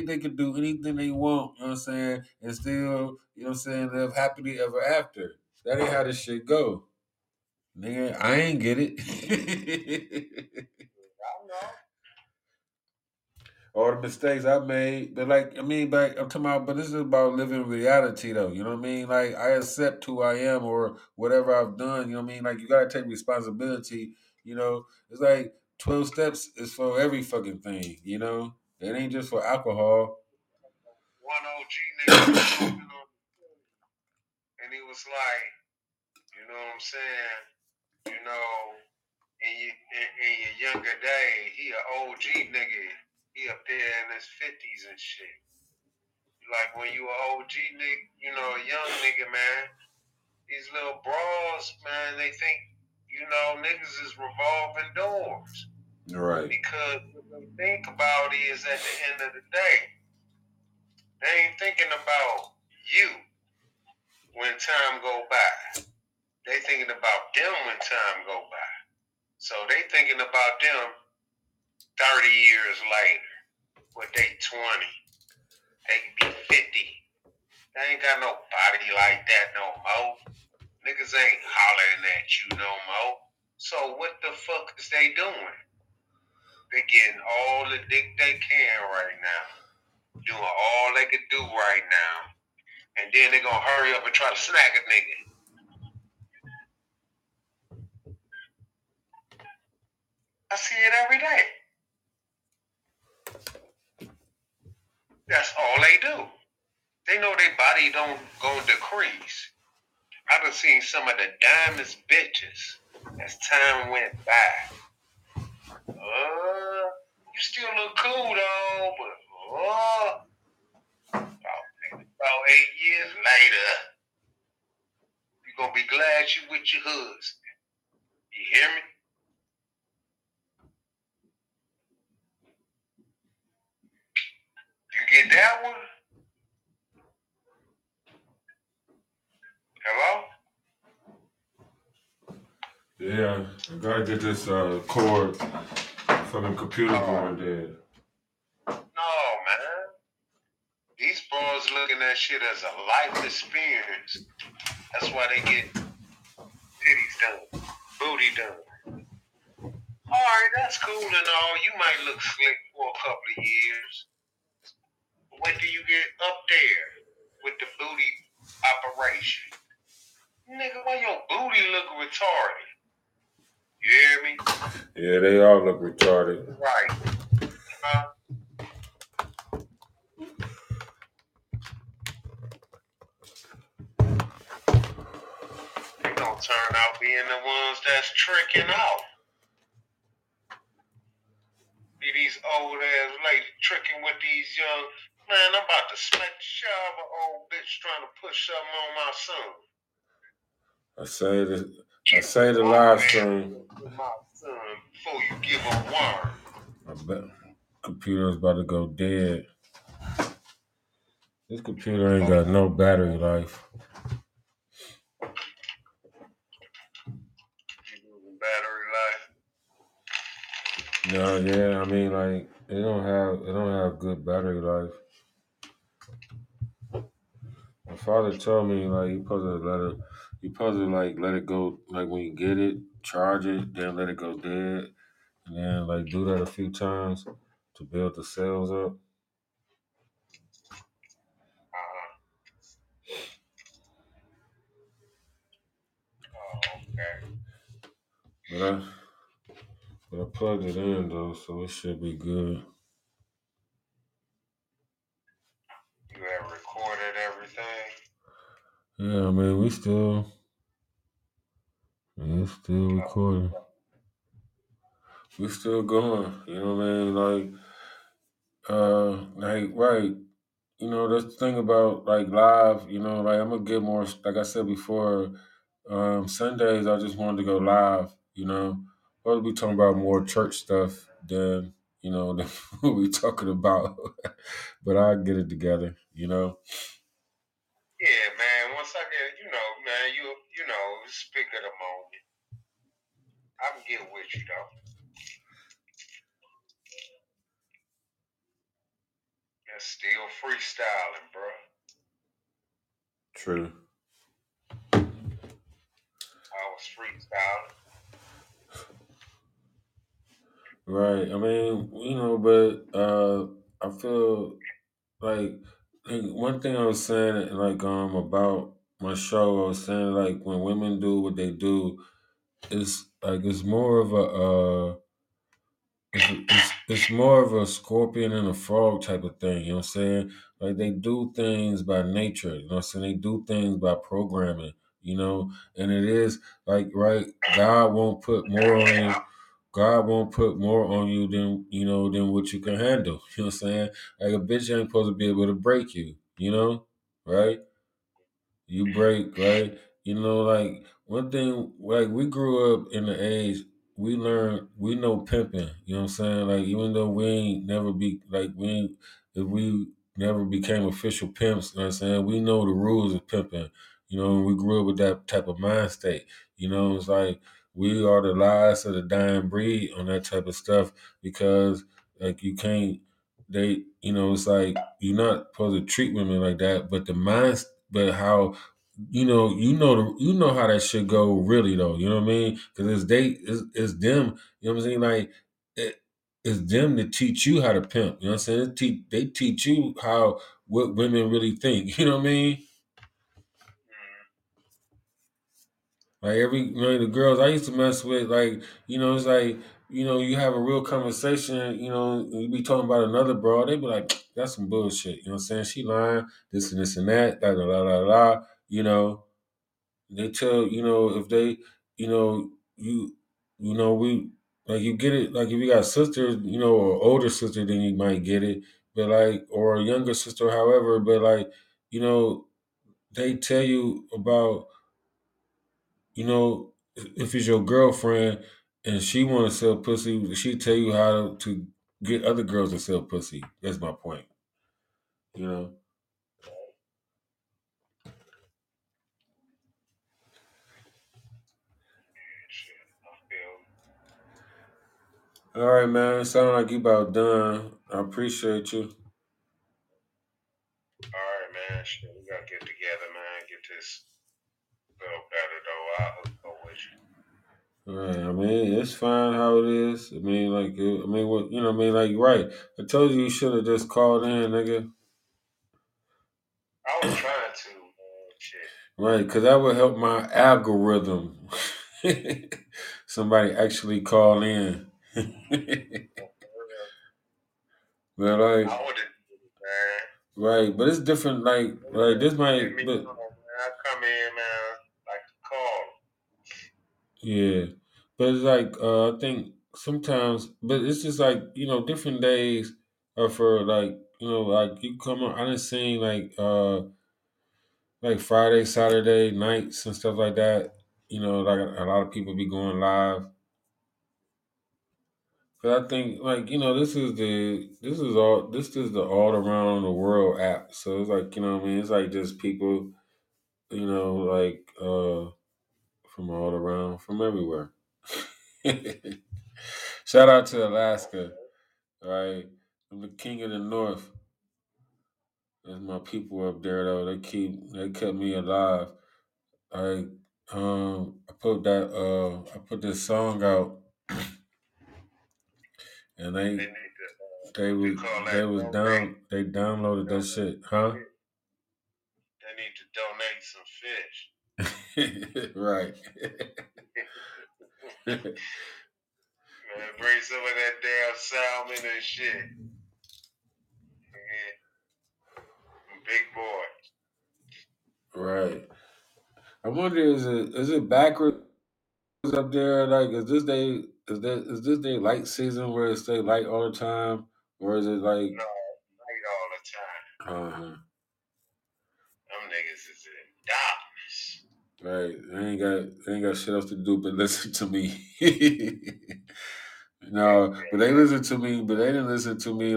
they could do anything they want, you know what I'm saying, and still, you know what I'm saying, live happily ever after. That ain't how this shit go. Nigga, I ain't get it. I know. All the mistakes I made, but like, I mean, like I'm talking about, but this is about living reality though, you know what I mean? Like I accept who I am or whatever I've done, you know what I mean? Like you gotta take responsibility, you know? It's like 12 steps is for every fucking thing, you know? It ain't just for alcohol. One OG nigga was talking on the phone, and he was like, you know what I'm saying? You know, in your younger day, he an OG nigga. He up there in his 50s and shit. Like when you an OG nigga, you know, a young nigga, man, these little bras, man, they think, you know, niggas is revolving doors. Right. Because what they think about is at the end of the day, they ain't thinking about you when time go by. They thinking about them when time go by. So they thinking about them 30 years later, when they 20, they can be 50. They ain't got no body like that no more. Niggas ain't hollering at you no more. So what the fuck is they doing? They getting all the dick they can right now. Doing all they can do right now. And then they gonna hurry up and try to snag a nigga. I see it every day. That's all they do. They know their body don't go decrease. I done seen some of the diamondest bitches as time went by. You still look cool though, but about 8 years later, you're gonna be glad you with your husband. You hear me? You get that one? Hello? Yeah, I gotta get this cord for the computer going dead. No, man. These bros looking at shit as a life experience. That's why they get titties done, booty done. All right, that's cool and all. You might look slick for a couple of years. When do you get up there with the booty operation? Nigga, why your booty look retarded? You hear me? Yeah, they all look retarded. Right. Huh? They gonna turn out being the ones that's tricking out. Be these old ass ladies tricking with these young... Man, I'm about to smack the shit out of an old bitch trying to push something on my son. I say the live stream. My son, before you give a warning. Computer's about to go dead. This computer ain't got no battery life. Battery life? No, yeah, I mean, like it don't have good battery life. My father told me like you supposed to let it go like when you get it, charge it, then let it go dead, and then like do that a few times to build the cells up. Oh, okay. But I plugged it in though, so it should be good. You have recorded everything? Yeah, I mean, we still recording. We still going, you know what I mean? Like right, you know, that's the thing about like live, you know, like I'm gonna get more, like I said before, Sundays I just wanted to go live, you know. We'll be talking about more church stuff than, you know, than what we talking about. But I'll get it together, you know. Yeah, man. Once I get, you know, man, you know, speak of the moment. I'm getting with you, though. That's still freestyling, bro. True. I was freestyling. Right, I mean, you know, but I feel like one thing I was saying, like, about my show, I was saying, like, when women do what they do, it's more of a scorpion and a frog type of thing, you know what I'm saying? Like, they do things by nature, you know what I'm saying? They do things by programming, you know? And it is, like, right, God won't put more on you than, you know, than what you can handle. You know what I'm saying? Like a bitch ain't supposed to be able to break you, you know, right? You break, right? You know, like one thing, like we grew up in the age, we know pimping, you know what I'm saying? Like even though we never became official pimps, you know what I'm saying? We know the rules of pimping, you know, and we grew up with that type of mind state, you know, it's like, we are the last of the dying breed on that type of stuff because, like, it's like you're not supposed to treat women like that. But how, you know how that shit go really though. You know what I mean? Because it's them. You know what I'm saying? Like, it's them that teach you how to pimp. You know what I'm saying? They teach you what women really think. You know what I mean? Like the girls I used to mess with, like, you know, it's like, you know, you have a real conversation, you know, you be talking about another bro, they be like, that's some bullshit, you know what I'm saying? She lying, this and this and that, da da da da da, you know. They tell, you know, if they, you know, you know, we, like, you get it, like, if you got sisters, you know, or older sister, then you might get it, but like, or a younger sister, however, but like, you know, they tell you about, you know, if it's your girlfriend and she want to sell pussy, she tell you how to get other girls to sell pussy. That's my point. You know? All right, man. It sound like you about done. I appreciate you. All right, man. Shit, we gotta get together, man. Get this a little better, though. I'll go with you. All right. I mean, it's fine how it is. I mean, like, I mean, what you know? I mean, like, right. I told you you should have just called in, nigga. I was trying to, man. Shit. Right, because that would help my algorithm. Somebody actually call in. But like, I would, man. Right, but it's different. Like this might. But, know, I come in, man. Like the call. Yeah, but it's like I think sometimes, but it's just like different days are for like like you come on. I done seen like Friday, Saturday nights and stuff like that. Like a lot of people be going live. But I think this is the all around the world app. So it's like, what I mean? It's like just people, like from all around, from everywhere. Shout out to Alaska. All right. I'm the king of the north. That's my people up there though. They kept me alive. All right. I put this song out. And they was down. They downloaded that shit, huh? They need to donate some fish. Right. Man, bring some of that damn salmon and shit. Yeah. Big boy. Right. I wonder is it backwards up there? Like, is this day? Is this their light season where it stay light all the time, or is it like no light all the time? Them niggas is in darkness. Right, they ain't got shit else to do but listen to me. No, but they listen to me, but they didn't listen to me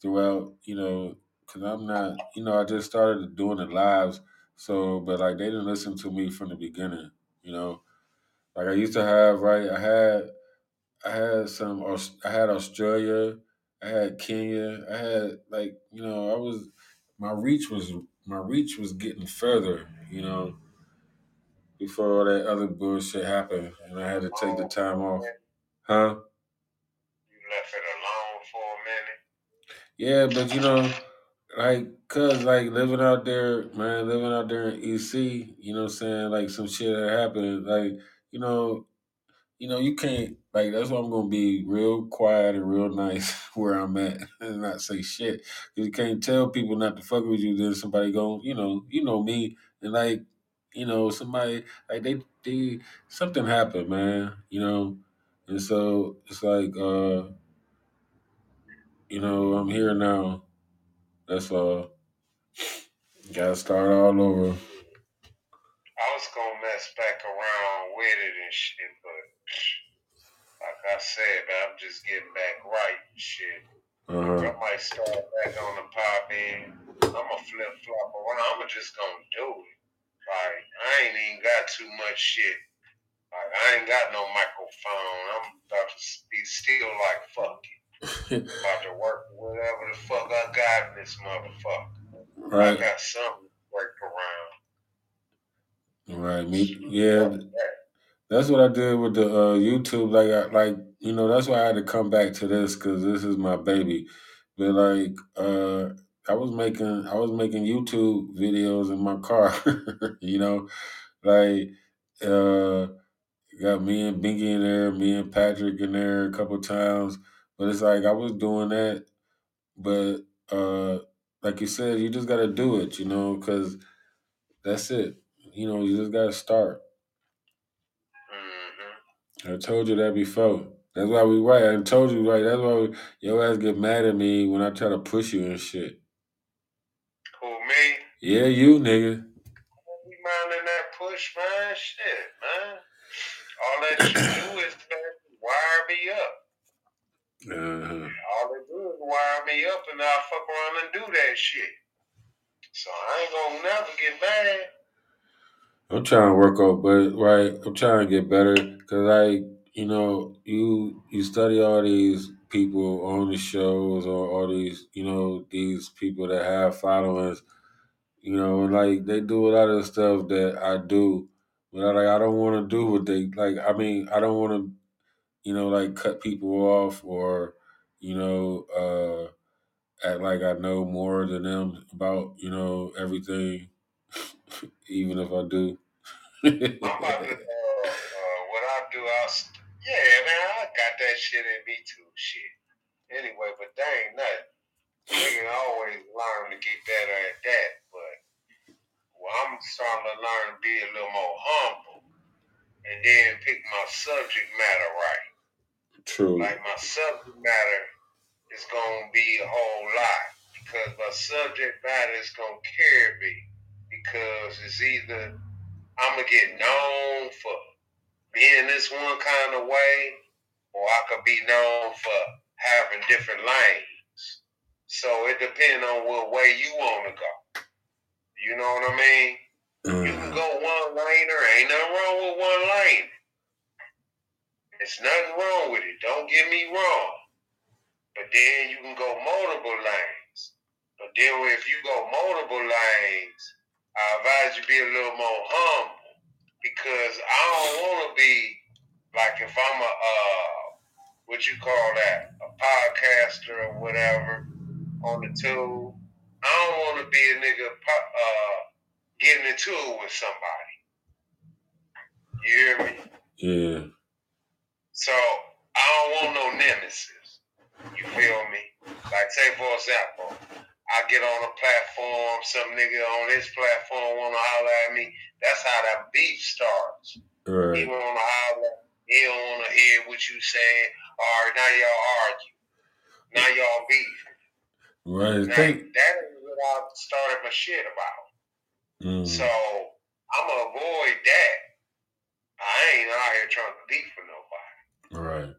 throughout because I'm not I just started doing it live, so but like they didn't listen to me from the beginning, Like I used to have, right? I had Australia, I had Kenya, I had my reach was getting further, before all that other bullshit happened, and I had to take the time off, huh? You left it alone for a minute. Yeah, but cause living out there, man, in EC, some shit that happened, you can't, that's why I'm going to be real quiet and real nice where I'm at and not say shit. You can't tell people not to fuck with you. Then somebody going, me. And somebody, something happened, man, And so it's I'm here now. That's all. Got to start all over. I was gonna mess back around with it and shit, but like I said, man, I'm just getting back right and shit. Uh-huh. I might start back on the Podbean. I'm gonna flip flop around. I'm just gonna do it. Like I ain't even got too much shit. Like I ain't got no microphone. I'm about to be still like fuck it. About to work whatever the fuck I got in this motherfucker. Right. I got something to work around. Right, me, yeah. That's what I did with the YouTube. That's why I had to come back to this because this is my baby. But I was making YouTube videos in my car. Got me and Bingy in there, me and Patrick in there a couple times. But it's like I was doing that, but like you said, you just gotta do it, because that's it. You just gotta start. Mm-hmm. I told you that before. That's why we right. I told you right. That's why your ass get mad at me when I try to push you and shit. Who, me? Yeah, you, nigga. You minding that push, man? Shit, man. All that you do is wire me up. Uh-huh. All they do is wire me up, and I'll fuck around and do that shit. So I ain't gonna never get mad. I'm trying to work out, but right, I'm trying to get better because you study all these people on the shows, or all these, these people that have followers, and like they do a lot of the stuff that I do, but I don't want to do what they like. I mean, I don't want to, like cut people off or, act like I know more than them about, everything, even if I do. What I do, I got that shit in me too, shit. Anyway, but that ain't nothing. Nigga always learn to get better at that, but I'm starting to learn to be a little more humble and then pick my subject matter right. True. Like my subject matter is going to be a whole lot because my subject matter is going to carry me because it's either I'm going to get known for being this one kind of way or I could be known for having different lanes. So it depends on what way you want to go. You know what I mean? You can go one laner. Ain't nothing wrong with one lane. There's nothing wrong with it. Don't get me wrong. But then you can go multiple lanes. But then if you go multiple lanes, I advise you be a little more humble because I don't want to be like if I'm a, what you call that, a podcaster or whatever on the tube. I don't want to be a nigga getting into it with somebody. You hear me? Yeah. So I don't want no nemesis. You feel me? Like, say for example, I get on a platform, some nigga on his platform want to holler at me. That's how that beef starts. Right. He want to holler. He don't want to hear what you saying. All right, now y'all argue. Now y'all beef. Right. Now, that is what I started my shit about. So I'm going to avoid that. I ain't out here trying to beef for nobody. Right.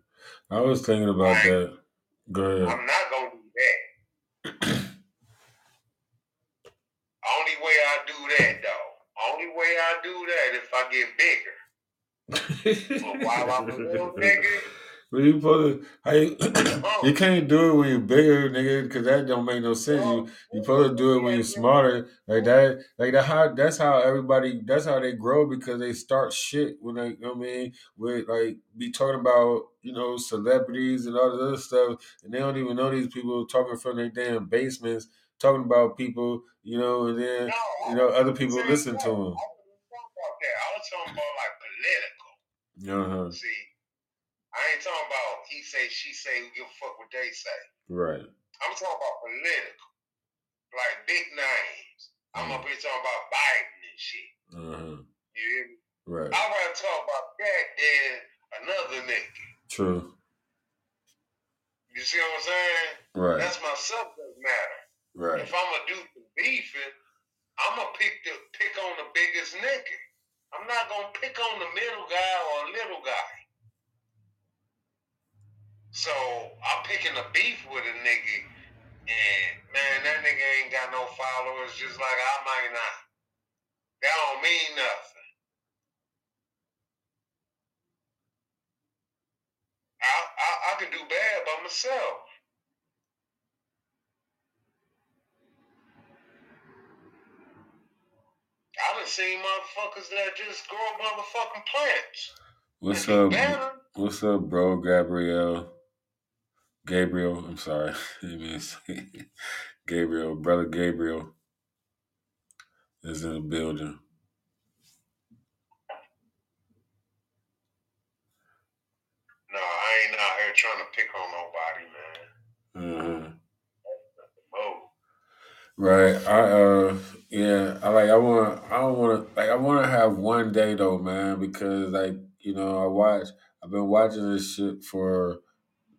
I was thinking about that. Go ahead. I'm not going to do that. Only way I do that, though. Only way I do that if I get bigger. But while I'm a little nigga, you can't do it when you're bigger, nigga, because that don't make no sense. You supposed to do it when you're smarter, That's how everybody. That's how they grow because they start shit when they. I mean, with be talking about celebrities and all this other stuff, and they don't even know these people talking from their damn basements, talking about people, and then other people listen to them. I was talking about like political. See, I ain't talking about he say, she say, who give a fuck what they say. Right. I'm talking about political. Like big names. I'm up here talking about Biden and shit. You hear me? Right. I'd rather talk about that than another nigga. True. You see what I'm saying? Right. That's my subject matter. Right. If I'm going to do some beefing, I'm going to pick on the biggest nigga. I'm not going to pick on the middle guy or little guy. So I'm picking a beef with a nigga, and man, that nigga ain't got no followers, just like I might not. That don't mean nothing. I can do bad by myself. I done seen motherfuckers that just grow motherfucking plants. What's up? Better. What's up, bro? Gabriel, I'm sorry. Gabriel, brother Gabriel is in the building. No, I ain't out here trying to pick on nobody, man. Right, I want to have one day though, man, because I've been watching this shit for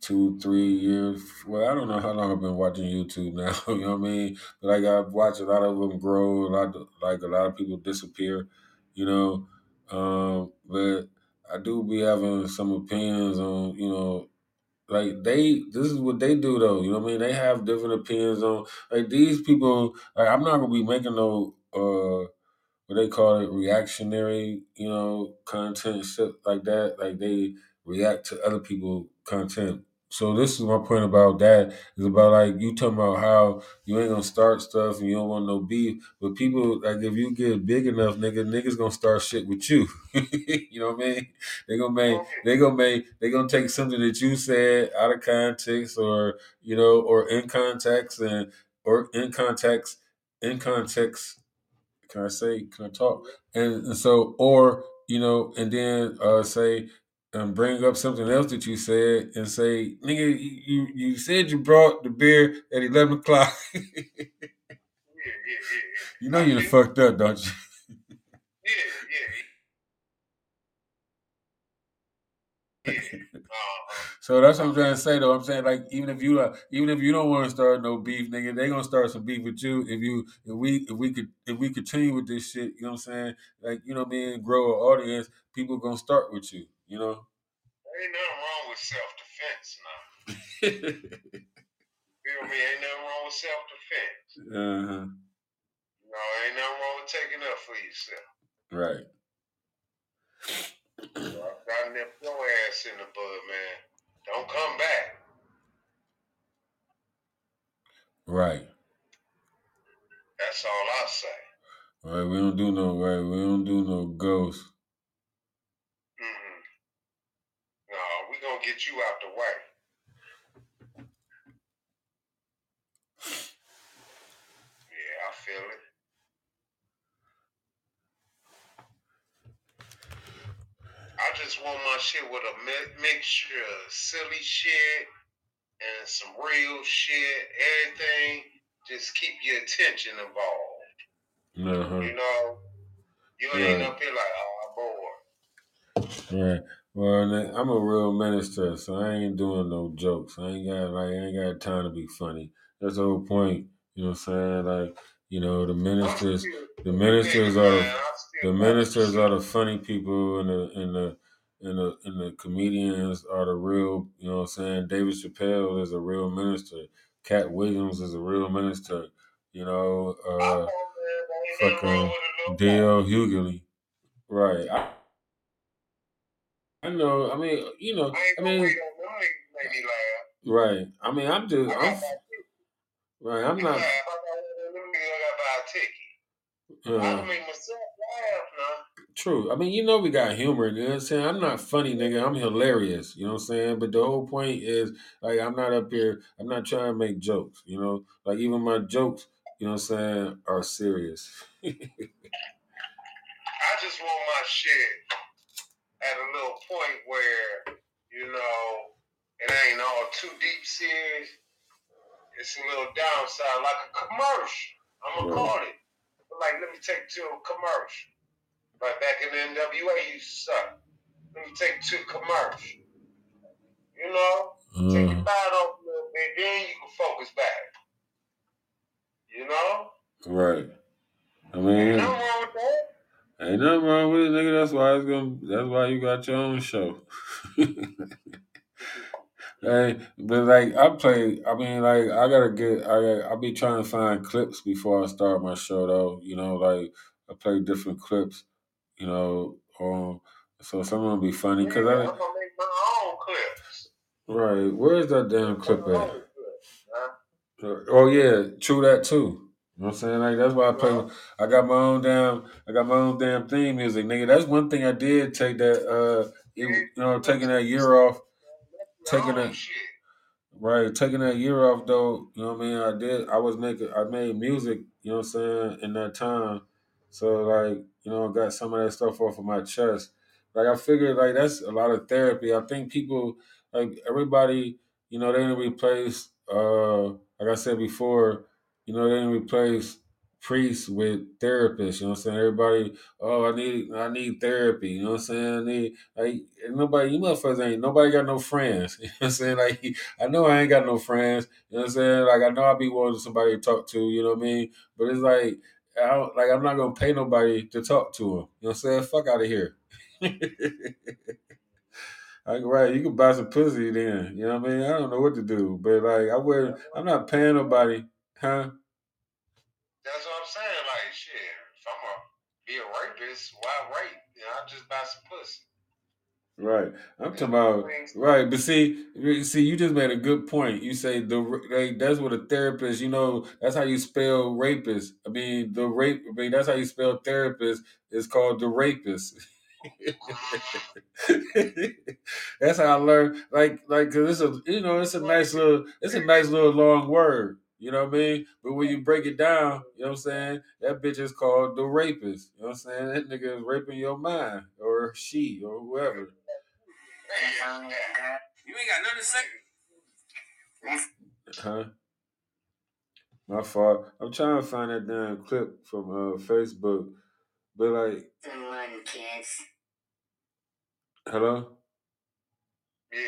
2-3 years. Well, I don't know how long I've been watching YouTube now. You know what I mean? But I've watched a lot of them grow, a lot of people disappear. But I do be having some opinions on this is what they do though, you know what I mean? They have different opinions on these people. I'm not gonna be making no reactionary, content shit like that. Like they react to other people's content. So this is my point about that. It's about, like, you talking about how you ain't going to start stuff and you don't want no beef. But people, like, if you get big enough, niggas going to start shit with you. You know what I mean? They going to take something that you said out of context or, you know, or in context and, And so, or, you know, and then say, and bring up something else that you said and say, nigga, you said you brought the beer at 11 o'clock. You know you're fucked up, don't you? So that's what I'm trying to say, though. I'm saying, like, even if you don't want to start no beef, nigga, they gonna start some beef with you. If we continue with this shit, you know what I'm saying? Like, you know what I mean? Grow an audience, people gonna start with you. You know, there ain't nothing wrong with self-defense now. Feel me? Ain't nothing wrong with self-defense. Uh-huh. No, ain't nothing wrong with taking up for yourself. Right. So I've gotten that flow ass in the bud, man. Don't come back. Right. That's all I say. Right. We don't do no ghosts. Gonna get you out the way. Yeah, I feel it. I just want my shit with a mixture of silly shit and some real shit. Everything, just keep your attention involved. Uh-huh. You know, you ain't up here like, I'm bored. Right. Well, I'm a real minister, so I ain't doing no jokes. I ain't got time to be funny. That's the whole point. You know what I'm saying? Like, you know, the ministers are the funny people, and the comedians are the real. You know what I'm saying? David Chappelle is a real minister. Cat Williams is a real minister. You know, fucking Dale Hughley, right? Right. I mean, I'm not. Laugh, I don't make myself laugh now. True. I mean, you know, we got humor. You know what I'm saying? I'm not funny, nigga. I'm hilarious. You know what I'm saying? But the whole point is, like, I'm not up here. I'm not trying to make jokes. You know, like, even my jokes, you know what I'm saying, are serious. I just want my shit at a little point where, you know, it ain't all too deep serious. It's a little downside, like a commercial. I'm going to call it. But, like, let me take to a commercial. Like back in the NWA, you suck. Let me take to a commercial. You know? Take your mind off a little bit, then you can focus back. You know? Right. I mean, ain't nothing wrong with that. Ain't nothing wrong with it, nigga. That's why you got your own show. Hey, but like I be trying to find clips before I start my show though. You know, like I play different clips. You know, so some of them be funny because I'm gonna make my own clips. Right, where's that damn clip at? Oh yeah, true that too. You know what I'm saying? Like, that's why I play. I got my own damn theme music, nigga. That's one thing I did take that. Taking that year off. Taking that year off though. You know what I mean? I made music. You know what I'm saying? In that time, so like, you know, I got some of that stuff off of my chest. Like I figured, like that's a lot of therapy. I think people, like everybody, you know, they didn't replace. Like I said before. You know, they didn't replace priests with therapists, you know what I'm saying? Everybody, I need therapy, you know what I'm saying? You motherfuckers nobody got no friends. You know what I'm saying? Like, I know I ain't got no friends, you know what I'm saying? Like, I know I be wanting somebody to talk to, you know what I mean? But it's like, I'm not going to pay nobody to talk to them. You know what I'm saying? Fuck out of here. Like, right, you can buy some pussy then, you know what I mean? I don't know what to do, but like, I'm not paying nobody. Huh? That's what I'm saying. Like, shit, if I'm going to be a rapist, why rape? You know, I'll just buy some pussy. Right. I'm talking about, right. But see, you just made a good point. You say that's what a therapist, that's how you spell rapist. That's how you spell therapist. It's called the rapist. That's how I learned. Like, cause it's a nice little long word. You know what I mean? But when you break it down, you know what I'm saying? That bitch is called the rapist. You know what I'm saying? That nigga is raping your mind, or she, or whoever. You ain't got nothing to say. Huh? My fault. I'm trying to find that damn clip from Facebook. But like... Hello? Yeah.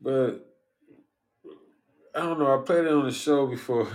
But... I don't know. I played it on the show before.